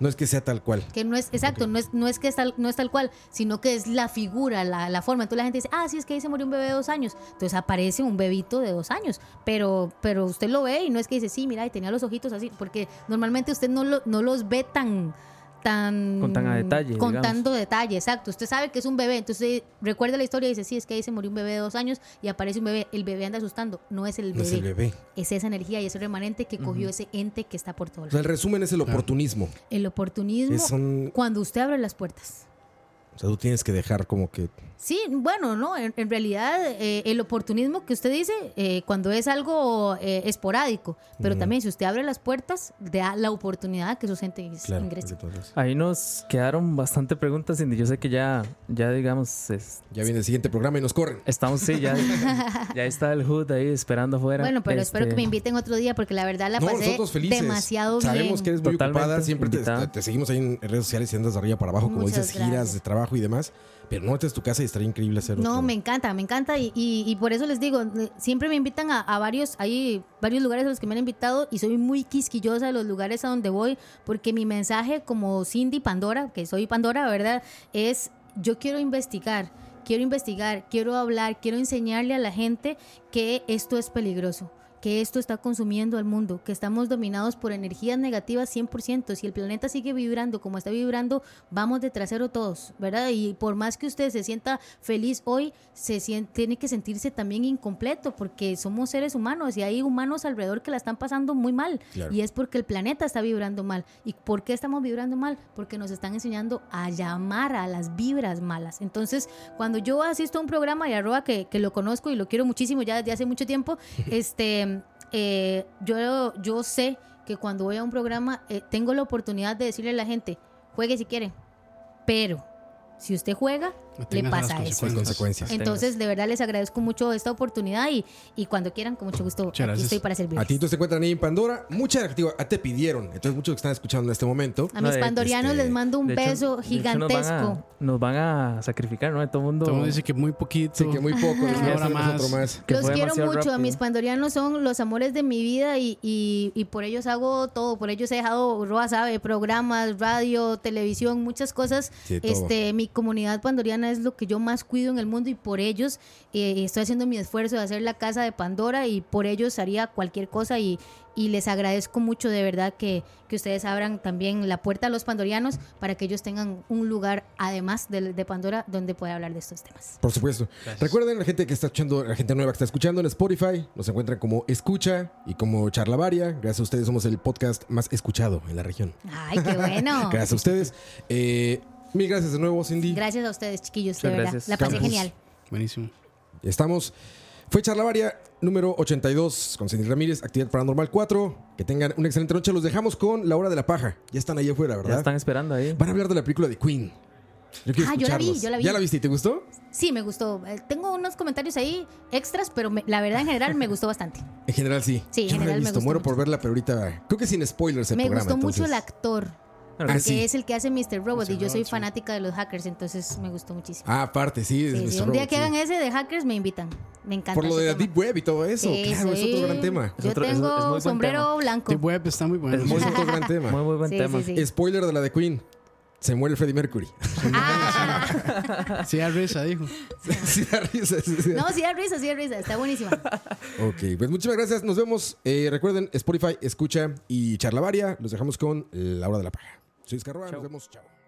No es que sea tal cual. Que no es, exacto, okay. no es, no es que es tal, no es tal cual, sino que es la figura, la, la forma. Entonces la gente dice, ah, sí, es que ahí se murió un bebé de dos años. Entonces aparece un bebito de dos años. Pero, pero usted lo ve y no es que dice, sí, mira, y tenía los ojitos así, porque normalmente usted no, lo, no los ve tan, tan con tan a detalle. Con digamos. tanto detalle, exacto. Usted sabe que es un bebé. Entonces recuerda la historia y dice, sí, es que ahí se murió un bebé de dos años y aparece un bebé. El bebé anda asustando. No es el bebé. No es el bebé. Es esa energía y ese remanente que cogió, uh-huh. ese ente que está por todo el mundo. O sea, el resumen es el oportunismo. El oportunismo es un... cuando usted abre las puertas. O sea, tú tienes que dejar como que... Sí, bueno, no, en, en realidad eh, el oportunismo que usted dice eh, cuando es algo eh, esporádico, pero mm. también si usted abre las puertas, da la oportunidad que su gente, claro, ingrese. Ahí nos quedaron bastante preguntas, Cindy. Yo sé que ya, ya digamos... Es, ya viene el siguiente programa y nos corren. Estamos, sí, ya, ya está el H U D ahí esperando afuera. Bueno, pero este... espero que me inviten otro día porque la verdad la no, pasé demasiado Sabemos bien. Sabemos que eres muy Totalmente ocupada, siempre te, te seguimos ahí en redes sociales y andas de arriba para abajo, como Muchas dices, gracias. giras de trabajo y demás, pero no, esta es tu casa y estaría increíble hacerlo. No, todo. me encanta, me encanta y, y, y por eso les digo, siempre me invitan a, a varios, hay varios lugares a los que me han invitado y soy muy quisquillosa de los lugares a donde voy porque mi mensaje como Cindy Pandora, que soy Pandora, ¿verdad? Es yo quiero investigar, quiero investigar, quiero hablar, quiero enseñarle a la gente que esto es peligroso, que esto está consumiendo al mundo, que estamos dominados por energías negativas cien por ciento. Si el planeta sigue vibrando como está vibrando, vamos de trasero todos, ¿verdad? Y por más que usted se sienta feliz hoy, se siente, tiene que sentirse también incompleto porque somos seres humanos y hay humanos alrededor que la están pasando muy mal. Claro. Y es porque el planeta está vibrando mal. ¿Y por qué estamos vibrando mal? Porque nos están enseñando a llamar a las vibras malas. Entonces, cuando yo asisto a un programa y arroba que, que lo conozco y lo quiero muchísimo ya desde hace mucho tiempo, este... Eh, yo, yo sé que cuando voy a un programa eh, tengo la oportunidad de decirle a la gente, juegue si quiere, pero si usted juega, le pasa eso. Consecuencias. Entonces, de verdad, les agradezco mucho esta oportunidad y, y cuando quieran, con mucho gusto, muchas aquí gracias. Estoy para servirles. A ti tú se encuentran ahí en Pandora. Muchas gracias. Te pidieron. Entonces, muchos que están escuchando en este momento. A mis no, pandorianos este, les mando un beso hecho, gigantesco. Nos van, a, nos van a sacrificar, ¿no? Todo el mundo. Todo mundo dice que muy poquito. Sí, que muy poco. Ahora más. más. Los quiero mucho. Rápido. A mis pandorianos son los amores de mi vida y, y, y por ellos hago todo. Por ellos he dejado, Roa sabe, programas, radio, televisión, muchas cosas. Sí, este, mi comunidad pandoriana es lo que yo más cuido en el mundo y por ellos eh, estoy haciendo mi esfuerzo de hacer la Casa de Pandora y por ellos haría cualquier cosa y, y les agradezco mucho de verdad que, que ustedes abran también la puerta a los pandorianos para que ellos tengan un lugar además de, de Pandora donde pueda hablar de estos temas. Por supuesto. Gracias. Recuerden la gente que está escuchando, la gente nueva que está escuchando en Spotify, nos encuentran como Escucha y como Charlavaria. Gracias a ustedes somos el podcast más escuchado en la región. Ay, qué bueno. Gracias a ustedes. Eh Mil gracias de nuevo, Cindy. Gracias a ustedes, chiquillos, de verdad. La pasé genial. Buenísimo. Estamos. Fue Charlavaria número ochenta y dos con Cindy Ramírez, Actividad Paranormal cuatro. Que tengan una excelente noche. Los dejamos con La Hora de la Paja. Ya están ahí afuera, ¿verdad? Ya están esperando ahí. Van a hablar de la película de Queen. Yo quiero ah, yo la vi, yo la vi. ¿Ya la viste y te gustó? Sí, me gustó. Tengo unos comentarios ahí extras, pero me, la verdad en general me gustó bastante. En general sí. Sí, en yo general no la he visto. Me gustó muero mucho. Por verla, pero ahorita creo que sin spoilers el me programa. Me gustó entonces. Mucho el actor. Porque ah, sí. es el que hace míster Robot. Y yo soy fanática de los hackers, entonces me gustó muchísimo. Ah, aparte, sí, es sí, míster sí. Un día Robot, que sí. hagan ese de hackers me invitan. Me encanta. Por lo de la Deep Web y todo eso, sí, claro, sí. es otro gran tema. Yo otro, tengo es, es sombrero tema. Blanco. Deep Web está muy bueno. Es, es otro gran tema. Muy, muy buen sí, tema. Sí, sí. Spoiler de la de Queen. Se muere Freddie Mercury. Ah. Sí da risa, dijo. Sí da risa. Sí, sí, no, sí da risa, sí da risa. Está buenísima. Ok, pues muchísimas gracias. Nos vemos. Eh, recuerden, Spotify, Escucha y Charlavaria. Los dejamos con La Hora de la Paja. Soy Escarroa, nos vemos, chao.